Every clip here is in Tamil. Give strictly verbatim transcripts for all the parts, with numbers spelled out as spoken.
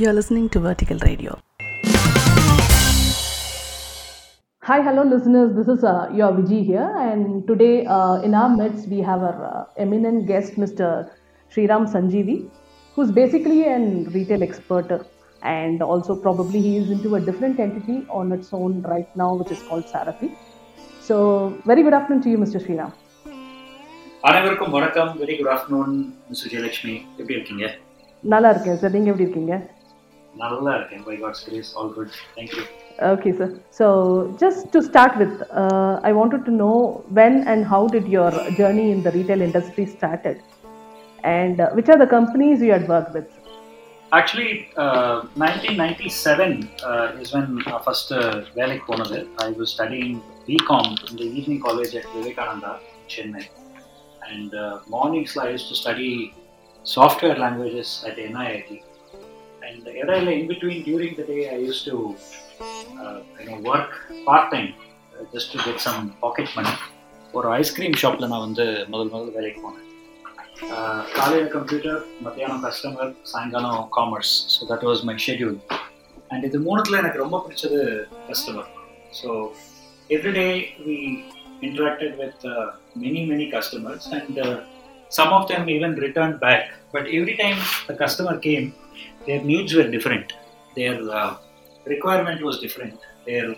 You are listening to Vertical Radio. Hi, hello listeners, this is uh, your Vijay here, and today uh, in our midst we have our uh, eminent guest Mister Shriram Sanjeevi, who's basically an retail expert, and also probably he is into a different entity on its own right now, which is called Sarathi. So, very good afternoon to you, Mister Shriram. அனைவருக்கும் வணக்கம். வெரி குட் ஆஃப்டர்நூன் சுஜயலட்சுமி, எப்படி இருக்கீங்க? நல்லா இருக்கேன் சார், நீங்கள் எப்படி இருக்கீங்க? நல்லா இருக்கேன், by God's grace, all good, thank you. Okay sir, so just to start with I wanted to know when and how did your journey in the retail industry started and which are the companies you had work with? Actually nineteen ninety seven is when first வேலைக்கு போனது. ஐ வாஸ் ஸ்டடியிங் பிகாம் இந்த evening college at Vivekananda, Chennai. And uh, mornings I used to study software languages at N I I T. And in between, during the day, I used to uh, you know, work part-time uh, just to get some pocket money. For an ice cream shop, I was going to go to work. Kaalila computer, Mathiyanam customer, Sayangalam commerce. So that was my schedule. And in the morning, I was a very customer. So every day, we interacted with uh, many many customers, and uh, some of them even returned back, but every time the customer came, their needs were different, their uh, requirement was different, their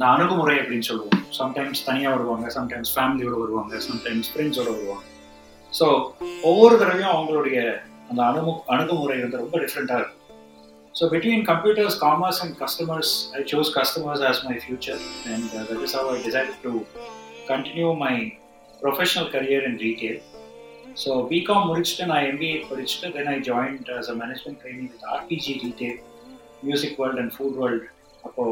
the anugumurai appadinu solluvom, sometimes thaniya varuvanga, sometimes family oda varuvanga, sometimes friends oda varuvanga. So over the time avangaludey and anugumurai vandha romba different ah irukum. So between computers, commerce and customers, I chose customers as my future, and uh, that is how I decided to continue my professional career in retail. So B Com Murichtan, I M B A Murichtan, then I joined as a management trainee with R P G Retail, Music World and Food World, appo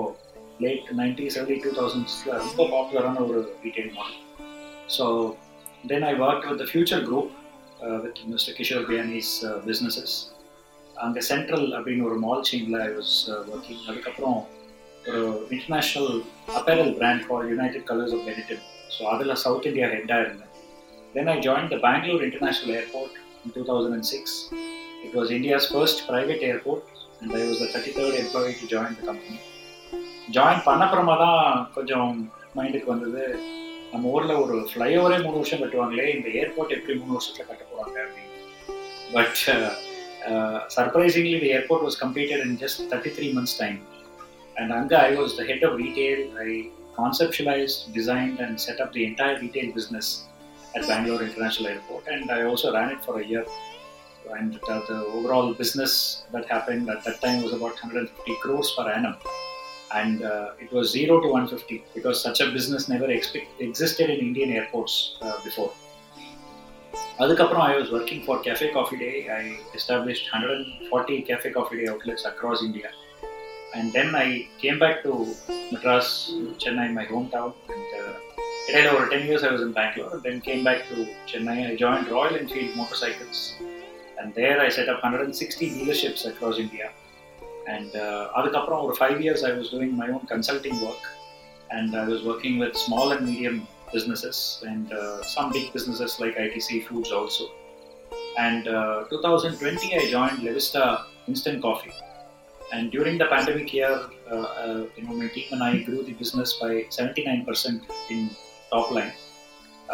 late nineties, early two thousands, ரொம்ப பாப்புலரான ஒரு retail model. So then I worked with the Future Group uh, with Mister Kishore Biyani's uh, businesses. அங்கே சென்ட்ரல் அப்படின்னு ஒரு மால் செயினில் ஐ வாஸ் ஒர்க்கிங். அதுக்கப்புறம் ஒரு international apparel brand for United Colors of Benetton, so அதில் சவுத் இந்தியா ஹெட்டாக இருந்தேன். Then I join the Bangalore international airport in two thousand and six. It was India's first private airport and I was the thirty third employee to join the company. Join பண்ணப்புறமா தான் கொஞ்சம் மைண்டுக்கு வந்தது, நம்ம ஊரில் ஒரு ஃப்ளைஓவரே மூணு வருஷம் கட்டுவாங்களே, இந்த ஏர்போர்ட் எப்படி மூணு வருஷத்தில் கட்ட போகிறாங்க அப்படின்னு. But Uh, surprisingly, the airport was completed in just thirty-three months time, and anga I was the head of retail. I conceptualized, designed and set up the entire retail business at Bangalore International Airport, and I also ran it for a year, and the, the overall business that happened at that time was about one hundred fifty crores per annum, and uh, it was zero to one hundred fifty because such a business never expe- existed in Indian airports uh, before. அதுக்கப்புறம் I was working for Cafe coffee Day. I established hundred and forty cafe coffee day outlets across India, and then I came back to Madras, Chennai, my home town. இடையில ஒரு ten years I was in Bangalore, then came back to Chennai. I join Royal Enfield motor cycles, and there I set up hundred and sixty dealerships across India. And அதுக்கப்புறம் ஒரு five years I was doing my own consulting work, and I was working with small and medium businesses and uh, some big businesses like I T C Foods also. And uh, twenty twenty I joined Levista Instant Coffee, and during the pandemic year uh, uh, you know my team and I grew the business by seventy-nine percent in top line,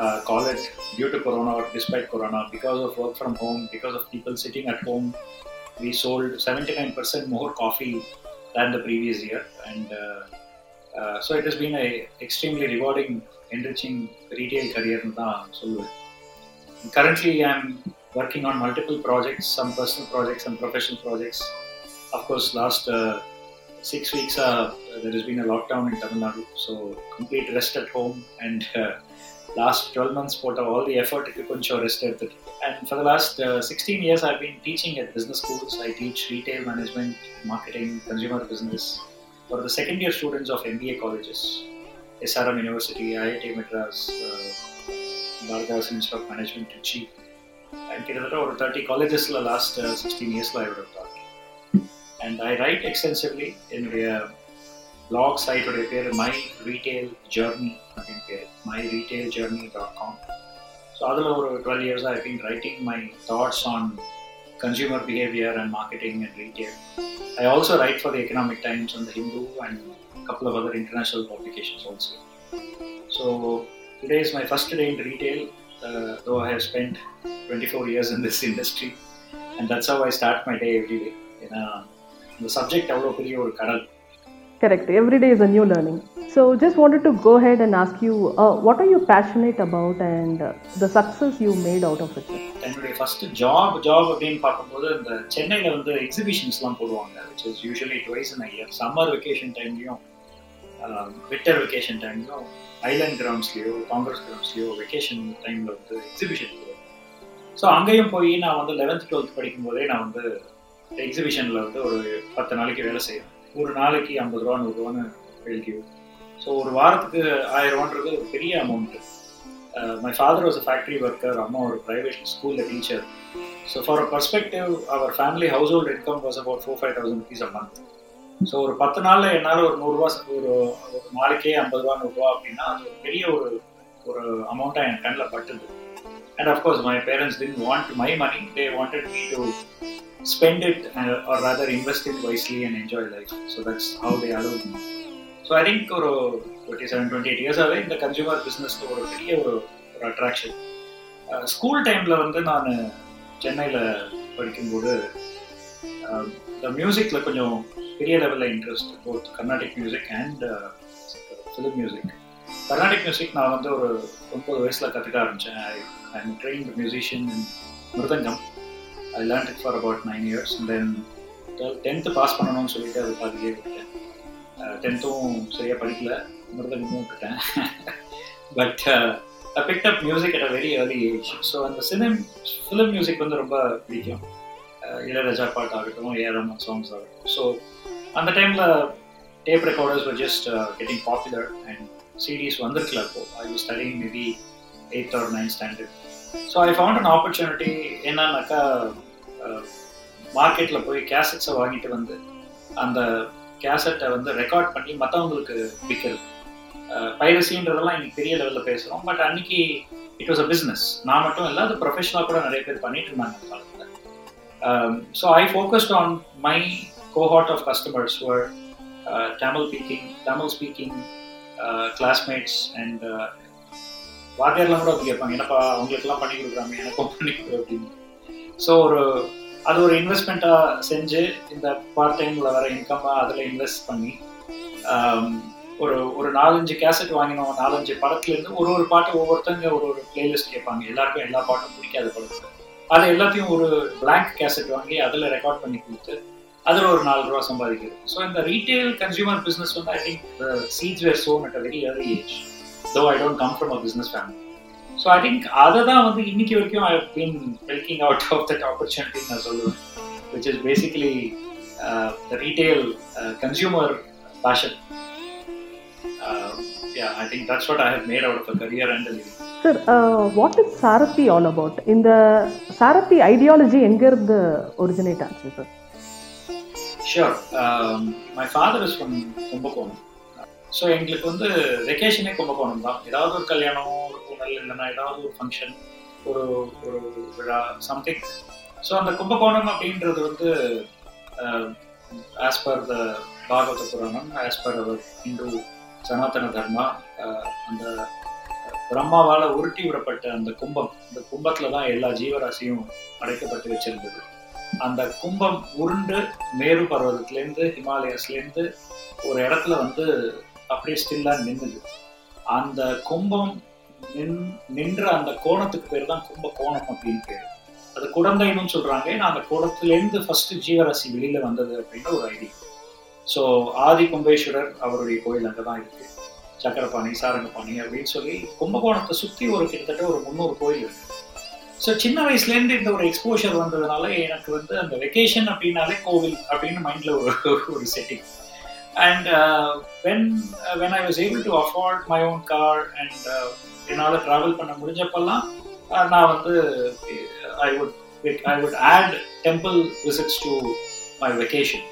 uh, call it due to corona or despite corona, because of work from home, because of people sitting at home, we sold seventy-nine percent more coffee than the previous year. And uh, Uh, so it has been a extremely rewarding, enriching retail career now. So currently I'm working on multiple projects, some personal projects, some professional projects. Of course, last uh, six weeks uh, there has been a lockdown in Tamil Nadu, so complete rest at home. And uh, last twelve months put all the effort to ensure rest at the. And for the last uh, sixteen years I've been teaching at business schools. I teach retail management, marketing, consumer business for the second year students of M B A colleges, S R M University, I I T Madras, Madras Institute of Management, Trichy. And கிட்டத்தட்ட ஒரு தேர்ட்டி காலேஜஸ்ல லாஸ்ட் சிக்ஸ்டீன் இயர்ஸ்ல I would talk. And I write extensively. என்னுடைய பிளாக் சைட்டோடைய பேர் மை ரீட்டைல் ஜேர்னி அப்படின்னு பேர், my retail journey dot com. So அதில் ஒரு டுவெல் இயர்ஸாக I been writing my thoughts on consumer behavior and marketing and retail. I also write for the Economic Times and The Hindu and a couple of other international publications also. So today is my first day in retail, uh, though I have spent twenty-four years in this industry, and that's how I start my day every day. In a, in the subject, correct. Every day is a new learning. So just wanted to go ahead and ask you, uh, what are you passionate about and uh, the success you made out of it? என்னுடைய ஃபர்ஸ்ட் ஜாப் ஜாப் அப்படின்னு பார்க்கும்போது இந்த சென்னையில் வந்து எக்ஸிபிஷன்ஸ்லாம் போடுவாங்க, which is usually twice in a year. Summer vacation டைம்லையும் விட்டர் வெக்கேஷன் டைம்லையும் ஐலாண்ட் கிரவுண்ட்ஸ்லையோ காங்கிரஸ் கிரவுண்ட்ஸ்லையோ வெக்கேஷன் டைமில் வந்து எக்ஸிபிஷன் போடுவாங்க. ஸோ அங்கேயும் போய் நான் வந்து லெவன்த் டுவெல்த் படிக்கும்போதே நான் வந்து எக்ஸிபிஷனில் வந்து ஒரு பத்து நாளைக்கு வேலை செய்வேன். ஒரு நாளைக்கு ஐம்பது ரூபா நூறு ரூபான்னு வேலைக்கு. ஸோ ஒரு வாரத்துக்கு ஆயிரம் ரூபான்றது ஒரு பெரிய amount. My father was a factory worker, amma was a private school teacher. So for a perspective, our family household income was about four to five thousand rupees a month. So ஒரு பத்து நாளில் என்னால் ஒரு நூறுரூவா ஒரு ஒரு நாளைக்கே ஐம்பது ரூபா நூறுரூவா அப்படின்னா அது ஒரு பெரிய ஒரு ஒரு அமௌண்ட்டாக என் கண்ணில் பட்டுது. And of course my parents didn't want my money. They wanted me to spend it or rather invest it wisely and enjoy life. So that's how they allowed me. So I think ஒரு twenty-seven, twenty-eight years away in the consumer business to ஒரு பெரிய ஒரு attraction. School time la vandu naan Chennai la padikkumbodhu the music la konjam periya level la interest, both Carnatic music and uh, film music. Carnatic music na vandu oru nine vayasula kathukka aarambichen. I am a trained musician in Myretailjourney. I learned it for about nine years and then tenth pass pananum solittu adu paadiye vittén. tenth um seriya padikala Myretailjourney vittén. But uh, I picked up music at a very early age. So, and the cinema, film music வந்து ரொம்ப பிடிக்கும். இளையராஜா பாட்டு ஆகட்டும், ஏஆர்ரஹ்மான் சாங்ஸ் ஆகட்டும். ஸோ அந்த டைமில் tape recorders were just uh, getting popular and C Ds வந்திருக்கல அப்போ. I was studying maybe eighth or ninth standard. So, I found an opportunity என்னன்னாக்கா மார்க்கெட்டில் போய் கேசட்ஸை வாங்கிட்டு வந்து அந்த கேசட்டை வந்து ரெக்கார்ட் பண்ணி மற்றவங்களுக்கு விற்கிறது. பைரசின்றதெல்லாம் இன்னைக்கு பெரிய லெவலில் பேசுகிறோம், பட் அன்னைக்கு இட் வாஸ் அ பிஸ்னஸ். நான் மட்டும் இல்லை, அது ப்ரொஃபஷனலாக கூட நிறைய பேர் பண்ணிட்டு இருந்தாங்க அந்த காலத்தில். So I focused on my cohort of customers who are Tamil speaking Tamil speaking classmates and வாத்தியாரெலாம் கூட அப்படி கேட்பாங்க, என்னப்பா அவங்களுக்குலாம் பண்ணி கொடுக்குறாங்க, எனக்கும் பண்ணி கொடு அப்படின்னு. ஸோ ஒரு அது ஒரு இன்வெஸ்ட்மெண்ட்டாக செஞ்சு இந்த பார்ட் டைமில் வர இன்கம்மாக அதில் இன்வெஸ்ட் பண்ணி ஒரு ஒரு நாலஞ்சு கேசட் வாங்கினோம். நாலஞ்சு படத்துலேருந்து ஒரு ஒரு பாட்டு ஒவ்வொருத்தங்க ஒரு ஒரு பிளேலிஸ்ட் கேட்பாங்க. எல்லாருக்கும் எல்லா பாட்டும் பிடிக்காத படத்தில் அது எல்லாத்தையும் ஒரு பிளாங்க் கேசட் வாங்கி அதில் ரெக்கார்ட் பண்ணி கொடுத்து அதில் ஒரு நாலு ரூபா சம்பாதிக்கிறது. ஸோ இந்த ரீட்டைல் கன்சியூமர் பிஸ்னஸ் வந்து I think the seeds were sown at a very early age, though I don't come from a business family. So I think அதை தான் வந்து இன்னைக்கு வரைக்கும் I have been milking out of that ஆப்பர்ச்சுனிட்டின்னு நான் சொல்லுவேன், which is basically retail consumer passion. Uh, yeah, I think that's what I have made out of a career and a living. Sir, uh, what is Sarathi all about? In the Sarathi ideology, where did it originate, sir? Sure. Um, my father is from Kumbakonam. So, எங்களுக்கு வந்து வெக்கேஷனே கும்பகோணம் தான். ஏதாவது ஒரு கல்யாணம், ஒரு பொங்கல், இல்லைன்னா ஏதாவது ஒரு ஃபங்க்ஷன், ஒரு ஒரு விழா, சம்திங். ஸோ அந்த கும்பகோணம் அப்படின்றது வந்து as per the Bhagavata Puranam, as per our Hindu Sanatana Dharma, அந்த பிரம்மாவால் உருட்டி விடப்பட்ட அந்த கும்பம், இந்த கும்பத்தில் தான் எல்லா ஜீவராசியும் அடைக்கப்பட்டு வச்சிருந்தது. அந்த கும்பம் உருண்டு மேரு பர்வதத்துலேருந்து ஹிமாலயஸ்லேருந்து ஒரு இடத்துல வந்து அப்படியே ஸ்டில்லாக நின்றுது. அந்த கும்பம் நின் நின்ற அந்த கோணத்துக்கு பேர் தான் கும்ப கோணம் அப்படின்னு பேர். அது குடந்தைன்னு சொல்கிறாங்க, ஏன்னா அந்த கோணத்துலேருந்து ஃபஸ்ட்டு ஜீவராசி வெளியில் வந்தது அப்படின்ற ஒரு ஐடியா. ஸோ ஆதி கும்பேஸ்வரர் அவருடைய கோயில் அங்கே தான் இருக்குது, சக்கரப்பாணி சாரங்கப்பாணி அப்படின்னு சொல்லி கும்பகோணத்தை சுற்றி ஒரு கிட்டத்தட்ட ஒரு முந்நூறு கோயில் இருக்குது. ஸோ சின்ன வயசுலேருந்து இந்த ஒரு எக்ஸ்போஷர் வந்ததுனால எனக்கு வந்து அந்த வெக்கேஷன் அப்படின்னாலே கோவில் அப்படின்னு மைண்டில் ஒரு ஒரு setting. And when when I was able to afford my own car and என்னால் ட்ராவல் பண்ண முடிஞ்சப்பெல்லாம் நான் வந்து I would I would add temple visits to my vacation.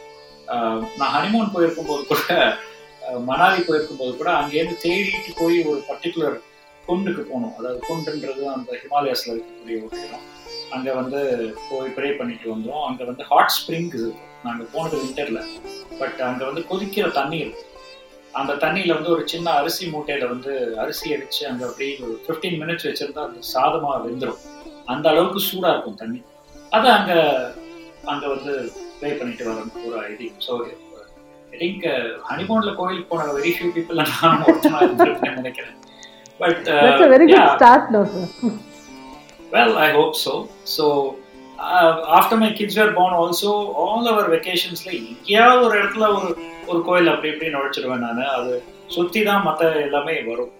நான் ஹனிமூன் போயிருக்கும் போது கூட, மணாலி போயிருக்கும் போது கூட அங்கேருந்து தேடிட்டு போய் ஒரு பர்டிகுலர் குண்டுக்கு போனோம். அதாவது குண்டுன்றது அந்த ஹிமாலயாஸில் இருக்கக்கூடிய ஒரு இடம். அங்கே வந்து போய் ப்ரே பண்ணிட்டு வந்தோம். அங்கே வந்து ஹாட் ஸ்ப்ரிங்ஸ் இருக்கும். நாங்கள் போனது வின்டரில், பட் அங்கே வந்து கொதிக்கிற தண்ணி இருக்கும். அந்த தண்ணியில் வந்து ஒரு சின்ன அரிசி மூட்டையில் வந்து அரிசியை வச்சு அங்கே அப்படியே ஒரு ஃபிஃப்டீன் மினிட்ஸ் வச்சுருந்தா அது சாதமாக வெந்துடும். அந்த அளவுக்கு சூடாக இருக்கும் தண்ணி. அதை அங்கே அங்கே வந்து ப்ளே பண்ணிட்டு வரோம் ஒரு ஐடி. ஸோ ஐ திங்க் ஹனிமூனில் கோயிலுக்கு போன வெரி ஃபியூ பீப்புள் நான் ஒருத்தமாக நினைக்கிறேன். But uh, that's a very good yeah. start, no sir. Well, I hope so. So uh, after my kids were born, also all our vacations like India or eradla or or கோயில் அப்படி இப்படி நடிச்சிருவேன் நான். அது சுத்தி தான் மத்த எல்லாமே வரும்.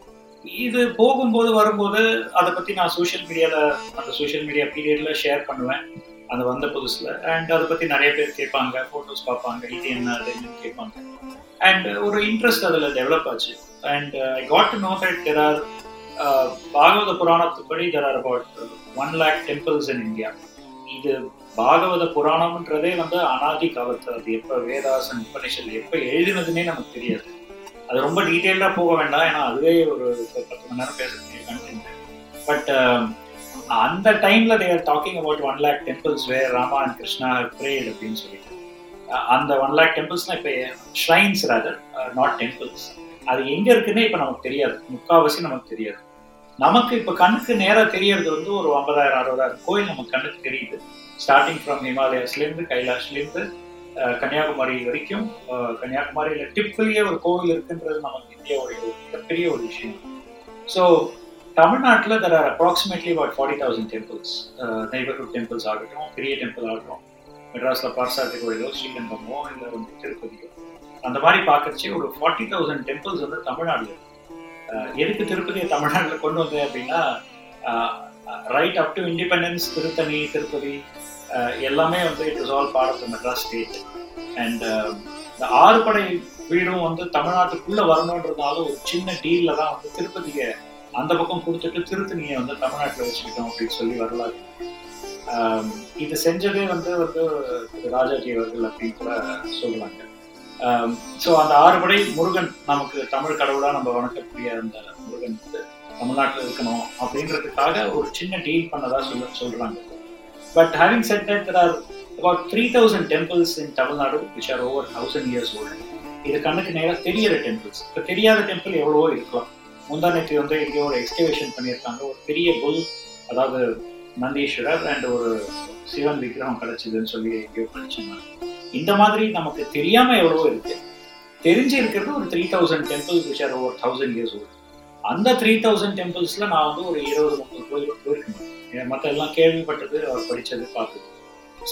இது போகும்போது வரும்போது அதை பத்தி நான் சோஷியல் மீடியால அந்த சோஷியல் மீடியா பீரியட்ல ஷேர் பண்ணுவேன். அது வந்த புதுசுல அண்ட் அதை பத்தி நிறைய பேர் கேட்பாங்க, போட்டோஸ் பார்ப்பாங்க, இது என்ன அதுன்னு கேட்பாங்க. அண்ட் ஒரு இன்ட்ரெஸ்ட் அதுல டெவலப் ஆச்சு. And uh, I got to know that there are, uh, Bhagavata Puranapadi, there are about uh, one lakh temples in India. This Bhagavata Puranam is an anadi kavatha. It is a Vedas and Upanishad. It is a very detailed thing. It is very detailed. But at that time, they are talking about one lakh temples where Rama and Krishna have prayed. And the one lakh temples are shrines rather, uh, not temples. அது எங்க இருக்குன்னு இப்ப நமக்கு தெரியாது, முக்காவாசி நமக்கு தெரியாது. நமக்கு இப்ப கண்ணுக்கு நேரா தெரியறது வந்து ஒரு ஐம்பதாயிரம் அறுபதாயிரம் கோயில் நமக்கு கண்ணுக்கு தெரியுது. ஸ்டார்டிங் ஃப்ரம் ஹிமாலயாஸ்ல இருந்து, கைலாஷ்ல இருந்து கன்னியாகுமரி வரைக்கும். கன்னியாகுமரியில டிப்பிலேயே ஒரு கோவில் இருக்குன்றது நமக்கு இந்தியாவுடைய மிகப்பெரிய ஒரு விஷயம். ஸோ தமிழ்நாட்டில் there are approximately about forty thousand temples, neighbourhood temples ஆகட்டும், பெரிய டெம்பிள் ஆகட்டும், மெட்ராஸ்ல பார்சாதி கோயிலோ ஸ்ரீரங்கமோ இல்லை வந்து திருப்பதியோ, அந்த மாதிரி பார்க்கறச்சு ஒரு ஃபார்ட்டி தௌசண்ட் டெம்பிள்ஸ் வந்து தமிழ்நாடுல. எதுக்கு திருப்பதியை தமிழ்நாட்டில் கொண்டு வந்தேன் அப்படின்னா, right up to independence Tiruttani Tirupati எல்லாமே வந்து it is all part of the Madras state. And இந்த ஆறுபடை வீடும் வந்து தமிழ்நாட்டுக்குள்ளே வரணுன்றதுனாலும் ஒரு சின்ன டீலில் தான் வந்து திருப்பதியை அந்த பக்கம் கொடுத்துட்டு திருத்தணியை வந்து தமிழ்நாட்டில் வச்சுக்கிட்டோம் அப்படின்னு சொல்லி வரலாறு. இது செஞ்சதே வந்து வந்து ராஜாஜி அவர்கள் அப்படின்னு கூட சொல்லுவாங்க. ஸோ அந்த ஆறுபடை முருகன் நமக்கு தமிழ் கடவுளாக நம்ம வணக்கக்கூடிய அந்த முருகன் வந்து தமிழ்நாட்டில் இருக்கணும் அப்படின்றதுக்காக ஒரு சின்ன டீல் பண்ணதாக சொல்ல சொல்கிறாங்க. But having set that there are about three thousand temples in Tamil Nadu which are over thousand years old. இது கண்ணுக்கு நேராக தெரியிற டெம்பிள்ஸ். இப்போ தெரியாத டெம்பிள் எவ்வளவோ இருக்கலாம். முந்தானத்தை வந்து எங்கேயோ ஒரு எக்ஸ்கவேஷன் பண்ணியிருக்காங்க, ஒரு பெரிய புல், அதாவது நந்தீஸ்வரர் அண்ட் ஒரு சிவன் விக்கிரகம் கிடச்சிதுன்னு சொல்லி எங்கேயோ படிச்சிருந்தாங்க. இந்த மாதிரி நமக்கு தெரியாம எவ்வளவோ இருக்கு. தெரிஞ்சு இருக்கிறது ஒரு three thousand temples which are over thousand years old. அந்த த்ரீ தௌசண்ட் டெம்பிள்ஸ்ல நான் வந்து ஒரு இருபது முப்பது கோயில் போயிருக்கேன். மற்ற எல்லாம் கேள்விப்பட்டது, அவர் படித்தது, பார்த்தது.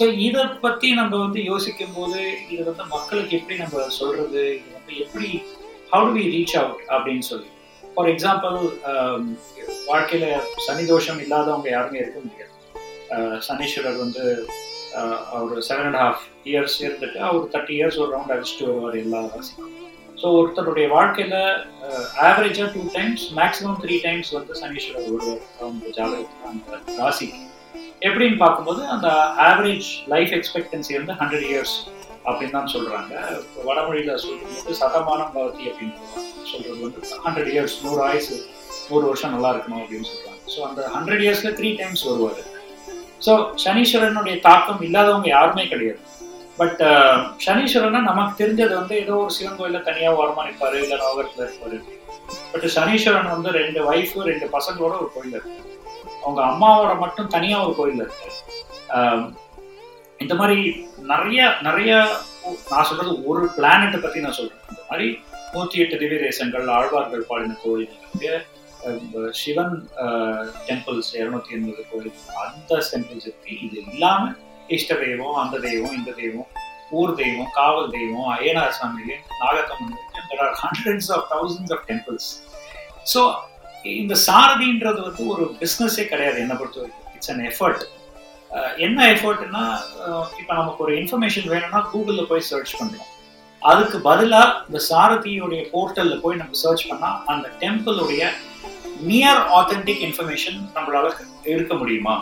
ஸோ இதை பத்தி நம்ம வந்து யோசிக்கும் போது இது வந்து மக்களுக்கு எப்படி நம்ம சொல்றது, இது வந்து எப்படி how to we reach out அப்படின்னு சொல்லி. ஃபார் எக்ஸாம்பிள், வாழ்க்கையில சனி தோஷம் இல்லாதவங்க யாருமே இருக்க முடியாது. சனீஸ்வரர் வந்து ஒரு செவன் அண்ட் ஹாஃப் இயர்ஸ் இருந்துட்டு ஒரு தேர்ட்டி இயர்ஸ் ஒரு ரவுண்ட் அடிச்சுட்டு வருவார் எல்லா ராசிக்கும். ஸோ ஒருத்தருடைய வாழ்க்கையில் ஆவரேஜாக two times maximum three times வந்து சனீஸ்வரர் வருவார் அவங்க ஜாதகத்தில் அந்த ராசிக்கு. எப்படின்னு பார்க்கும்போது அந்த ஆவரேஜ் லைஃப் எக்ஸ்பெக்டன்சி வந்து ஹண்ட்ரட் இயர்ஸ் அப்படின்னு தான் சொல்கிறாங்க. வடமொழியில் சொல்லும்போது சதமானம் பவதி அப்படின்னு சொல்கிறது வந்து ஹண்ட்ரட் இயர்ஸ், நூறு ஆயுசு, நூறு வருஷம் நல்லா இருக்கணும் அப்படின்னு சொல்கிறாங்க. ஸோ அந்த ஹண்ட்ரட் இயர்ஸில் த்ரீ டைம்ஸ் வருவார். ஸோ சனீஸ்வரனுடைய தாக்கம் இல்லாதவங்க யாருமே கிடையாது. பட் சனீஸ்வரன்னா நமக்கு தெரிஞ்சது வந்து ஏதோ ஒரு சிவன் கோயிலில் தனியாக ஓரமாக நிற்பார், இல்லை நவகத்தில் இருப்பார். பட் சனீஸ்வரன் வந்து ரெண்டு ஒய்ஃபு ரெண்டு பசங்களோட ஒரு கோயிலில் இருக்கார். அவங்க அம்மாவோட மட்டும் தனியாக ஒரு கோயிலில் இருக்கார். இந்த மாதிரி நிறைய நிறைய நான் சொல்கிறது ஒரு பிளானட்டை பற்றி நான் சொல்கிறேன். இந்த மாதிரி நூற்றி எட்டு திவ்ய தேசங்கள், ஆழ்வார்கள் பாடின கோயில், சிவன் டெம்பிள்ஸ் இருநூத்தி எண்பது கோயில், அந்த டெம்பிள்ஸ் இருக்கு. இது இல்லாமல் இஷ்ட தெய்வம், அந்த தெய்வம், இந்த தெய்வம், ஊர் தெய்வம், காவல் தெய்வம், அய்யனார் சாமியிலே, Nagakkamman, hundreds of thousands of temples. So இந்த சாரதின்றது வந்து ஒரு பிஸ்னஸே கிடையாது என்னை பொறுத்த வரைக்கும். It's an effort. என்ன எஃபர்ட்னா, இப்போ நமக்கு ஒரு இன்ஃபர்மேஷன் வேணும்னா கூகுளில் போய் சர்ச் பண்ணுறோம். அதுக்கு பதிலாக இந்த சாரதியோடைய போர்ட்டலில் போய் நம்ம சர்ச் பண்ணால் அந்த டெம்பிளுடைய நியர் ஆத்தென்டிக் இன்ஃபர்மேஷன் நம்மளால எடுக்க முடியுமா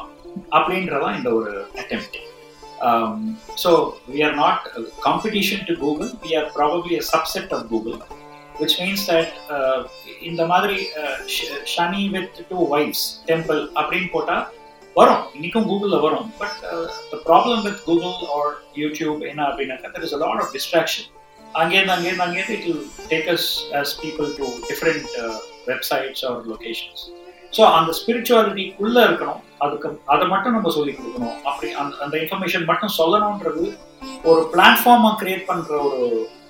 அப்படின்றதான் இந்த ஒரு attempt. So we are not competition to Google, we are probably a subset of Google, which means that இந்த மாதிரி Shani with two wives temple அப்படின்னு போட்டால் வரும், இன்னைக்கும் கூகுளில் வரும். But the problem with Google or YouTube என்ன அப்படின்னாக்கா, there is a lot of distraction. அங்கேருந்து அங்கேருந்து அங்கேருந்து it will take us us people to different websites or locations. So அந்த ஸ்பிரிச்சுவாலிட்டிக்குள்ளே இருக்கணும், அதுக்கு அதை மட்டும் நம்ம சொல்லிக் கொடுக்கணும். அப்படி அந்த அந்த இன்ஃபர்மேஷன் மட்டும் சொல்லணுன்றது ஒரு பிளாட்ஃபார்மாக க்ரியேட் பண்ணுற ஒரு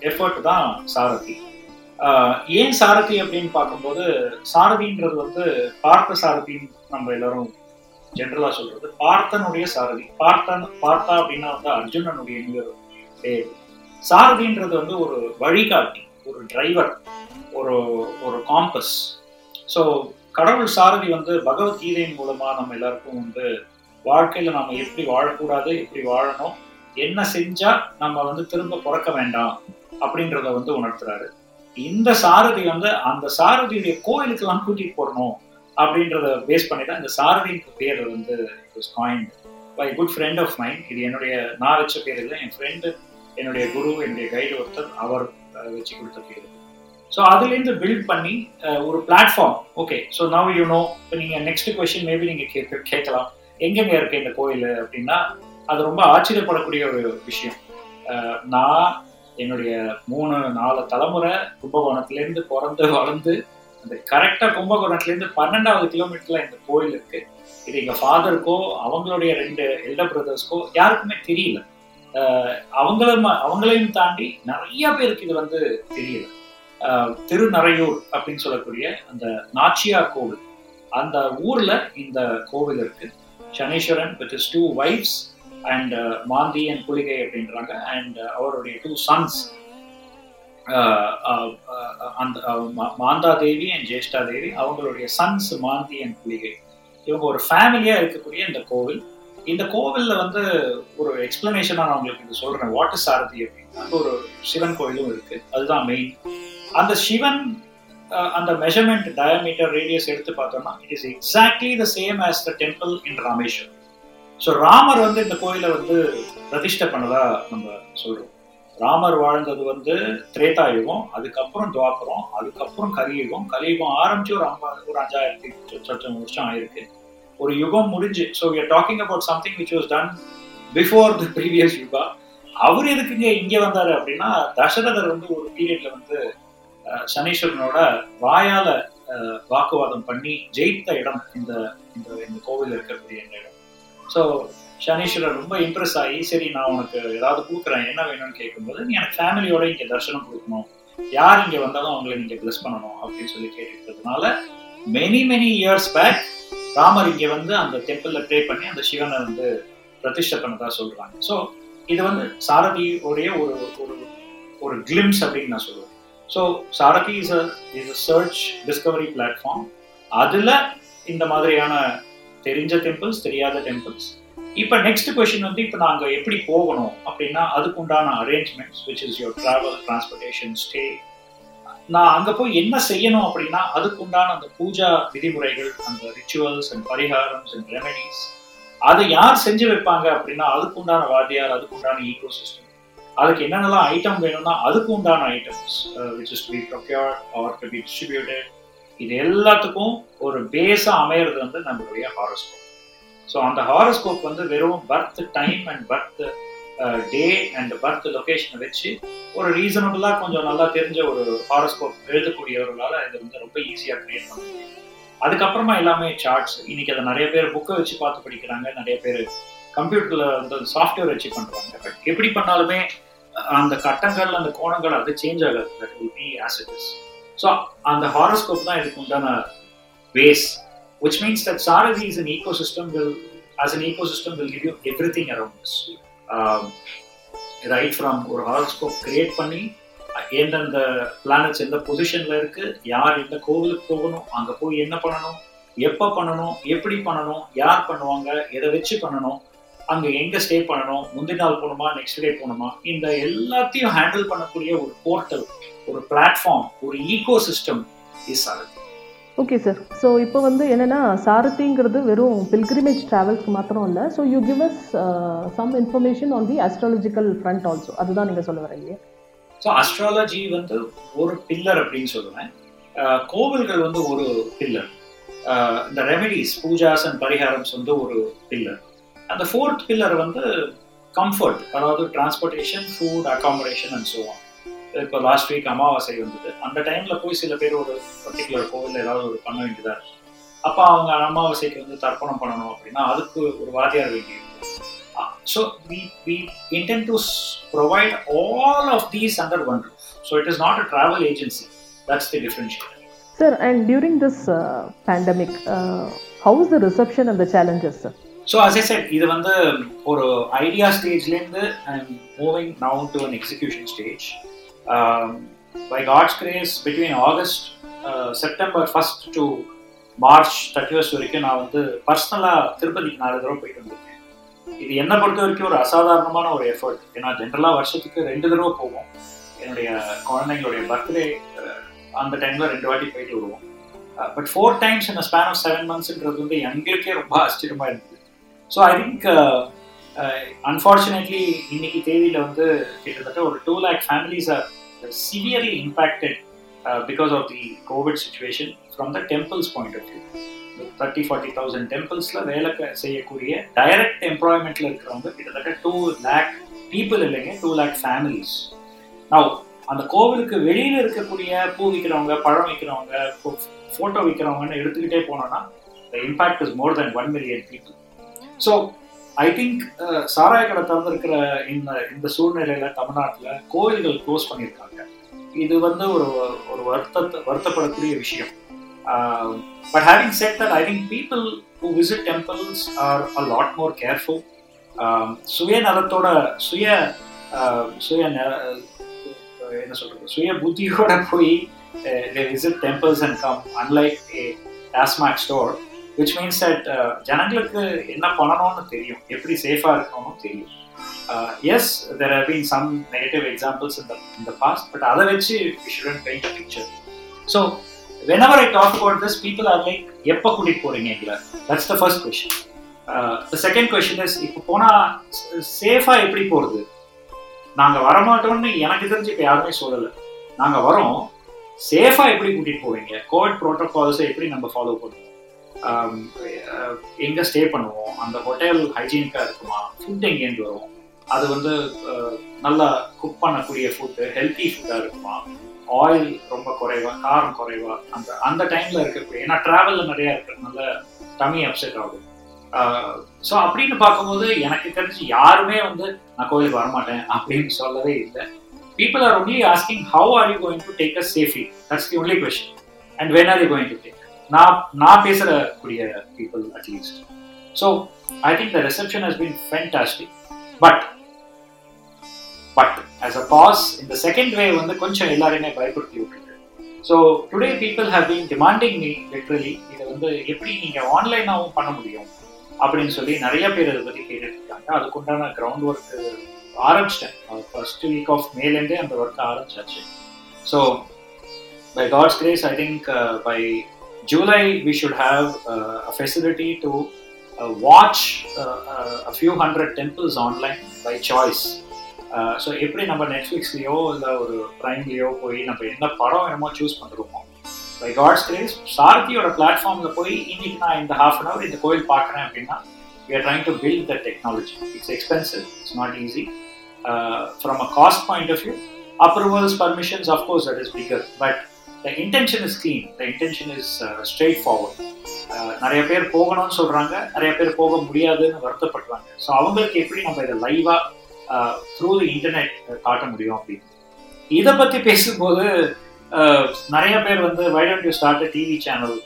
எஃபர்ட் தான் சாரதி. ஏன் சாரதி அப்படின்னு பார்க்கும்போது, சாரதின்றது வந்து பார்த்த சாரதின்னு நம்ம எல்லாரும் ஜென்ரலாக சொல்கிறது, பார்த்தனுடைய சாரதி. பார்த்தன் பார்த்தா அப்படின்னா வந்து அர்ஜுனனுடைய இன்னொரு பேர். சாரதின்றது வந்து ஒரு வழிகாட்டி, ஒரு டிரைவர், ஒரு ஒரு காம்பஸ். ஸோ கடவுள் சாரதி வந்து பகவத்கீதையின் மூலமாக நம்ம எல்லாருக்கும் வந்து வாழ்க்கையில் நம்ம எப்படி வாழக்கூடாது, எப்படி வாழணும், என்ன செஞ்சால் நம்ம வந்து திரும்ப பிறக்க வேண்டாம் அப்படின்றத வந்து உணர்த்துறாரு. இந்த சாரதி வந்து அந்த சாரதியுடைய கோயிலுக்கெல்லாம் கூட்டிகிட்டு போடணும் அப்படின்றத பேஸ் பண்ணி தான் இந்த சாரதியின் பேர் வந்து coined by good friend of mind. இது என்னுடைய நான் வச்ச பேர் இல்லை, என் ஃப்ரெண்டு, என்னுடைய குரு, என்னுடைய கைடு ஒருத்தர், அவர் வச்சு கொடுத்த பேர். ஸோ அதுலேருந்து பில்ட் பண்ணி ஒரு platform. Okay, so now you know. இப்போ நீங்கள் நெக்ஸ்ட் கொஸ்டின் மேபி நீங்கள் கேட்க கேட்கலாம் எங்கெங்கே இருக்குது இந்த கோயில் அப்படின்னா, அது ரொம்ப ஆச்சரியப்படக்கூடிய ஒரு விஷயம். நான் என்னுடைய மூணு நாலு தலைமுறை கும்பகோணத்துலேருந்து பிறந்து வளர்ந்து அந்த கரெக்டாக கும்பகோணத்துலேருந்து பன்னெண்டாவது கிலோமீட்டரில் இந்த கோயில் இருக்குது. இது எங்கள் ஃபாதருக்கோ அவங்களுடைய ரெண்டு எல்டர் பிரதர்ஸ்க்கோ யாருக்குமே தெரியல. அவங்களும் அவங்களையும் தாண்டி நிறைய பேருக்கு இது வந்து தெரியல. திருநறையூர் அப்படின்னு சொல்லக்கூடிய அந்த நாச்சியார் கோவில், அந்த ஊரில் இந்த கோவில் இருக்கு. Saneeswaran with his two wives and மாந்தி அண்ட் குளிகை அப்படின்றாங்க, அண்ட் அவருடைய டூ சன்ஸ், அந்த மாந்தா தேவி அண்ட் ஜேஷ்டா தேவி, அவங்களுடைய சன்ஸ் மாந்தி அண்ட் குளிகை, இவங்க ஒரு ஃபேமிலியாக இருக்கக்கூடிய இந்த கோவில். இந்த கோவிலில் வந்து ஒரு எக்ஸ்பிளனேஷனாக நான் உங்களுக்கு இது சொல்கிறேன். வாட் இஸ் சாரதி அப்படின்னா, ஒரு சிவன் கோயிலும் இருக்குது, அதுதான் மெயின். அந்த சிவன் அந்த மெஷர்மெண்ட், டயாமீட்டர், ரேடியஸ் எடுத்து பார்த்தோம்னா it is exactly the same as the temple in Rameswaram. So Ramar வந்து இந்த கோயிலை வந்து பிரதிஷ்டை பண்ணதா நம்ம சொல்கிறோம். ராமர் வாழ்ந்தது வந்து திரேதா யுகம், அதுக்கப்புறம் துவாபரம், அதுக்கப்புறம் கலியுகம். கலியுகம் ஆரம்பிச்சு ஒரு ஐம்பது ஒரு அஞ்சாயிரத்தி சொச்சம் வருஷம் ஆயிருக்கு, ஒரு யுகம் முடிஞ்சு. So we are talking about something which was done before the previous yuga. அவர் எதுக்குங்க இங்கே வந்தார் அப்படின்னா, தசரதர் வந்து ஒரு பீரியட்ல வந்து சனீஸ்வரனோட வாயால வாக்குவாதம் பண்ணி ஜெயித்த இடம் இந்த இந்த கோவில் இருக்கக்கூடிய இந்த இடம். ஸோ சனீஸ்வரன் ரொம்ப இம்ப்ரெஸ் ஆகி, சரி நான் உனக்கு ஏதாவது கொடுக்குறேன், என்ன வேணும்னு கேட்கும்போது, நீ எனக்கு ஃபேமிலியோட இங்கே தரிசனம் கொடுக்கணும், யார் இங்கே வந்தாலும் அவங்கள நீங்கள் பிளஸ் பண்ணணும் அப்படின்னு சொல்லி கேட்டுக்கிறதுனால many many years back Ramar இங்கே வந்து அந்த டெம்பிளில் ப்ரே பண்ணி அந்த சிவனை வந்து பிரதிஷ்டை பண்ணதாக சொல்கிறாங்க. ஸோ இது வந்து சாரதியோடைய ஒரு ஒரு கிளிம்ஸ் அப்படின்னு நான் சொல்லுவேன். So Sarathi is a is a search discovery platform. அதில் இந்த மாதிரியான தெரிஞ்ச டெம்பிள்ஸ், தெரியாத டெம்பிள்ஸ். இப்போ நெக்ஸ்ட் கொஸ்டின் வந்து, இப்போ நாங்கள் எப்படி போகணும் அப்படின்னா, அதுக்கு உண்டான arrangements which is your travel, transportation, stay. நான் அங்கே போய் என்ன செய்யணும் அப்படின்னா, அதுக்குண்டான அந்த பூஜா விதிமுறைகள், அந்த ரிச்சுவல்ஸ் அண்ட் பரிகாரம்ஸ் அண்ட் ரெமெடிஸ், அதை யார் செஞ்சு வைப்பாங்க அப்படின்னா, அதுக்குண்டான வாத்தியார், அதுக்குண்டான ஈகோ சிஸ்டம், அதுக்கு என்னென்னலாம் ஐட்டம் வேணும்னா அதுக்கு உண்டான items which is to be procured or to be distributed, இது எல்லாத்துக்கும் ஒரு பேஸாக அமையிறது வந்து நம்மளுடைய ஹாரோஸ்கோப். ஸோ அந்த ஹாரோஸ்கோப் வந்து வெறும் birth time and birth day and birth லொக்கேஷனை வச்சு ஒரு ரீசனபுளாக கொஞ்சம் நல்லா தெரிஞ்ச ஒரு ஹாரோஸ்கோப் எழுதக்கூடியவர்களால் இது வந்து ரொம்ப ஈஸியாக க்ரியேட் பண்ண முடியும். அதுக்கப்புறமா எல்லாமே சார்ட்ஸ். இன்னைக்கு அதை நிறைய பேர் புக்கை வச்சு பார்த்து படிக்கிறாங்க, நிறைய பேர் கம்ப்யூட்டரில் வந்து சாஃப்ட்வேர் வச்சு பண்ணுறாங்க. பட் எப்படி பண்ணாலுமே அந்த கட்டங்கள், அந்த கோணங்கள் அது சேஞ்ச் ஆகாது. That will be as it is. So அந்த ஹாரோஸ்கோப் தான் இதுக்கு உண்டான base, which means that Sarathi is an ecosystem will as an ecosystem will give you everything around this. Right from ஒரு ஹாரோஸ்கோப் கிரியேட் பண்ணி எந்தெந்த பிளானட்ஸ் எந்த பொசிஷனில் இருக்குது, யார் எந்த கோவிலுக்கு போகணும், அங்கே போய் என்ன பண்ணணும், எப்போ பண்ணணும், எப்படி பண்ணணும், யார் பண்ணுவாங்க, எதை வச்சு பண்ணணும், அங்கே எங்கே ஸ்டே பண்ணணும், முந்தின நாள் போகணுமா, நெக்ஸ்ட் டே போகணுமா, இந்த எல்லாத்தையும் ஹேண்டில் பண்ணக்கூடிய ஒரு போர்ட்டல், ஒரு பிளாட்ஃபார்ம், ஒரு ecosystem is Sarathi. Okay sir. So இப்போ வந்து என்னென்னா, சாரதிங்கிறது வெறும் பில்கிரிமேஜ் ட்ராவல்ஸ்க்கு மாத்திரம் இல்லை. So you give us some information on the astrological front also, அதுதான் நீங்கள் சொல்ல வரீங்க. ஸோ அஸ்ட்ராலஜி வந்து ஒரு பில்லர் அப்படின்னு சொல்லுவேன், கோவில்கள் வந்து ஒரு பில்லர். இந்த ரெமெடிஸ், பூஜாஸ் அண்ட் பரிகாரம்ஸ் வந்து ஒரு பில்லர். அந்த ஃபோர்த் பில்லர் வந்து கம்ஃபர்ட், அதாவது transportation, food, accommodation and so on. இப்போ லாஸ்ட் வீக் அமாவாசை வந்தது. அந்த டைமில் போய் சில பேர் ஒரு பர்டிகுலர் கோவில் ஏதாவது ஒரு பண்ண வேண்டியதாக இருக்குது. அப்போ அவங்க அமாவாசைக்கு வந்து தர்ப்பணம் பண்ணணும் அப்படின்னா அதுக்கு ஒரு வாத்தியார் வேண்டியது. So we we intend to provide all of these under one roof. So it is not a travel agency. That's the differentiator. Sir, and during this uh, pandemic, uh, how is the reception and the challenges, sir? So as I said, இது வந்து ஒரு ஐடியா ஸ்டேஜ்லேருந்து I'm moving now to an execution stage. Um, by God's grace, between August, uh, September first to March thirtieth வரைக்கும் நான் வந்து பர்சனலாக திருப்பதிக்கு நாலு தடவை போயிட்டு வந்திருக்கேன். இது என்னை பொறுத்த வரைக்கும் ஒரு அசாதாரணமான ஒரு எஃபர்ட். ஏன்னா ஜென்ரலாக வருஷத்துக்கு ரெண்டு தடவை போவோம். என்னுடைய குழந்தைங்களுடைய பர்த்டே அந்த டைமில் ரெண்டு வாட்டி போயிட்டு வருவோம். பட் ஃபோர் டைம்ஸ் இந்த ஸ்பேன் ஆஃப் செவன் மந்த்ஸ்ன்றது வந்து எங்களுக்கே ரொம்ப ஆச்சரியமாக இருந்தது. ஸோ ஐ திங்க் அன்ஃபார்ச்சுனேட்லி இன்னைக்கு தேதியில் வந்து கிட்டத்தட்ட ஒரு two lakh families are severely impacted because of the COVID situation from the temples point of view. Thirty forty thousand டெம்பிள்ஸில் வேலை செய்யக்கூடிய டைரக்ட் எம்ப்ளாய்மெண்ட்டில் இருக்கிறவங்க கிட்டத்தட்ட டூ லேக் பீப்புள் இல்லைங்க, டூ லேக் ஃபேமிலிஸ். நவ் அந்த கோவிலுக்கு வெளியில் இருக்கக்கூடிய பூ விற்கிறவங்க, பழம் விற்கிறவங்க, ஃபோட்டோ விற்கிறவங்கன்னு எடுத்துக்கிட்டே போனோன்னா the impact is more than one million people. So I think சாராய கடை திறந்திருக்கிற இந்த இந்த சூழ்நிலையில் தமிழ்நாட்டில் கோவில்கள் க்ளோஸ் பண்ணியிருக்காங்க. இது வந்து ஒரு ஒரு வருத்தத்தை வருத்தப்படக்கூடிய விஷயம். Um, but having said that, I think people who visit temples are a lot more careful. Suya nalathoda, suya, suya, suya buddhiyoda poi, they visit temples and come, unlike a Tasmac store, which means that janangalukku enna pananonu theriyum, eppadi safe ah irukonu theriyum. Yes, there have been some negative examples in the in the past, but adha vechi we shouldn't paint a picture. So whenever I talk about this, people are like, எப்போ கூட்டிகிட்டு போகிறீங்க? That's the first question. Uh, the second question is, இப்போ போனால் சேஃபாக எப்படி போகிறது? நாங்கள் வரமாட்டோம்னு எனக்கு தெரிஞ்சு இப்போ யாருமே சொல்லலை. நாங்கள் வரோம், சேஃபாக எப்படி கூட்டிகிட்டு போவீங்க? கோவிட் ப்ரோட்டோகால்ஸை எப்படி நம்ம ஃபாலோ பண்ணுவோம்? எங்கே ஸ்டே பண்ணுவோம்? அந்த ஹோட்டல் ஹைஜீனிக்காக இருக்குமா? ஃபுட் எங்கேருந்து வரும்? அது வந்து நல்லா குக் பண்ணக்கூடிய ஃபுட்டு ஹெல்த்தி ஃபுட்டாக இருக்குமா? ஆயில் ரொம்ப குறைவா, காரம் குறைவா, அந்த அந்த டைமில் இருக்கக்கூடிய, ஏன்னா ட்ராவலில் நிறையா இருக்கிறதுனால டமி அப்செட் ஆகும். ஸோ அப்படின்னு பார்க்கும்போது எனக்கு தெரிஞ்சு யாருமே வந்து நான் கோயிலுக்கு வரமாட்டேன் அப்படின்னு சொல்லவே இல்லை. People are only asking how are you going to take us safely, that's the only question. And when are you going to take, நான் நான் பேசுகிறக்கூடிய people at least. So I think the reception has been fantastic. But But as a pause, in the second wave, வந்து கொஞ்சம் எல்லாரையுமே பயப்படுத்தி விட்டுருக்கு. So today people have been demanding me literally, இதை வந்து எப்படி நீங்கள் ஆன்லைனாகவும் பண்ண முடியும் அப்படின்னு சொல்லி நிறைய பேர் அதை பற்றி கேட்டுட்டு இருக்காங்க. அதுக்குண்டான கிரவுண்ட் ஒர்க்கு ஆரம்பிச்சிட்டேன். ஃபர்ஸ்ட் வீக் ஆஃப் மேலேருந்தே அந்த ஒர்க்கு ஆரம்பிச்சாச்சு. So by God's grace I think by July we should have a facility to watch a few hundred temples online by choice. So எப்படி நம்ம நெட்ஃப்ளிக்ஸ்லேயோ இல்லை ஒரு ப்ரைம்லேயோ போய் நம்ம என்ன படம் வேணுமோ சூஸ் பண்ணுறோமோ, பை காட்ஸ் கிரேஸ் சாரதியோட பிளாட்ஃபார்மில் போய் இன்னைக்கு நான் இந்த ஹாஃப் அன் ஹவர் இந்த கோயில் பார்க்குறேன் அப்படின்னா, we are trying to build the technology. It's expensive, it's not easy from a cost point of view. Approvals, permissions, of course that is bigger, but the intention is clean, the intention is straightforward. நிறைய பேர் போகணும்னு சொல்கிறாங்க, நிறைய பேர் போக முடியாதுன்னு வருத்தப்படுறாங்க. ஸோ அவங்களுக்கு எப்படி நம்ம இதை லைவாக த்ரூ தி இன்டர்நெட் காட்ட முடியும் அப்படின்னு இதை பற்றி பேசும்போது நிறைய பேர் வந்து why don't you start a TV channel,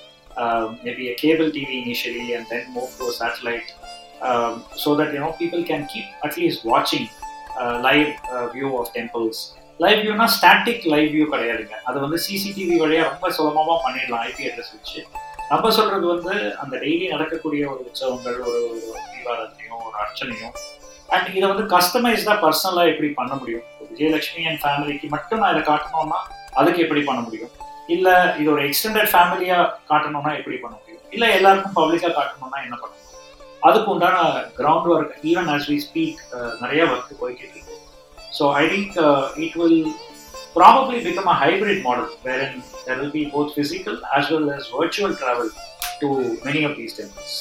maybe a cable TV initially and then move to satellite, so that you know people can keep at least வாட்சிங் live view of temples. Live வியூனா ஸ்டாட்டிக் லைவ் வியூ கிடையாதுங்க, அது வந்து சிசிடிவி வழியாக ரொம்ப சுலபமாக பண்ணிடலாம் ஐபி அட்ரஸ் வச்சு. நம்ம சொல்கிறது வந்து அந்த டெய்லி நடக்கக்கூடிய ஒரு உற்சவங்கள், ஒரு தீபாராதனையும் ஒரு அர்ச்சனையும், அண்ட் இதை வந்து கஸ்டமைஸ்டாக பர்சனலாக எப்படி பண்ண முடியும்? விஜயலட்சுமி அண்ட் ஃபேமிலிக்கு மட்டும் நான் இதை காட்டணும்னா அதுக்கு எப்படி பண்ண முடியும்? இல்லை இது ஒரு எக்ஸ்டெண்டட் ஃபேமிலியாக காட்டணும்னா எப்படி பண்ண முடியும்? இல்லை எல்லாருக்கும் பப்ளிக்காக காட்டணும்னா என்ன பண்ண முடியும்? அதுக்கு உண்டான ground work even as we speak நிறைய ஒர்க் போய்கிட்டு இருக்கு. So I think it will probably become a hybrid model where in there will be both physical as well as virtual travel to many of these temples.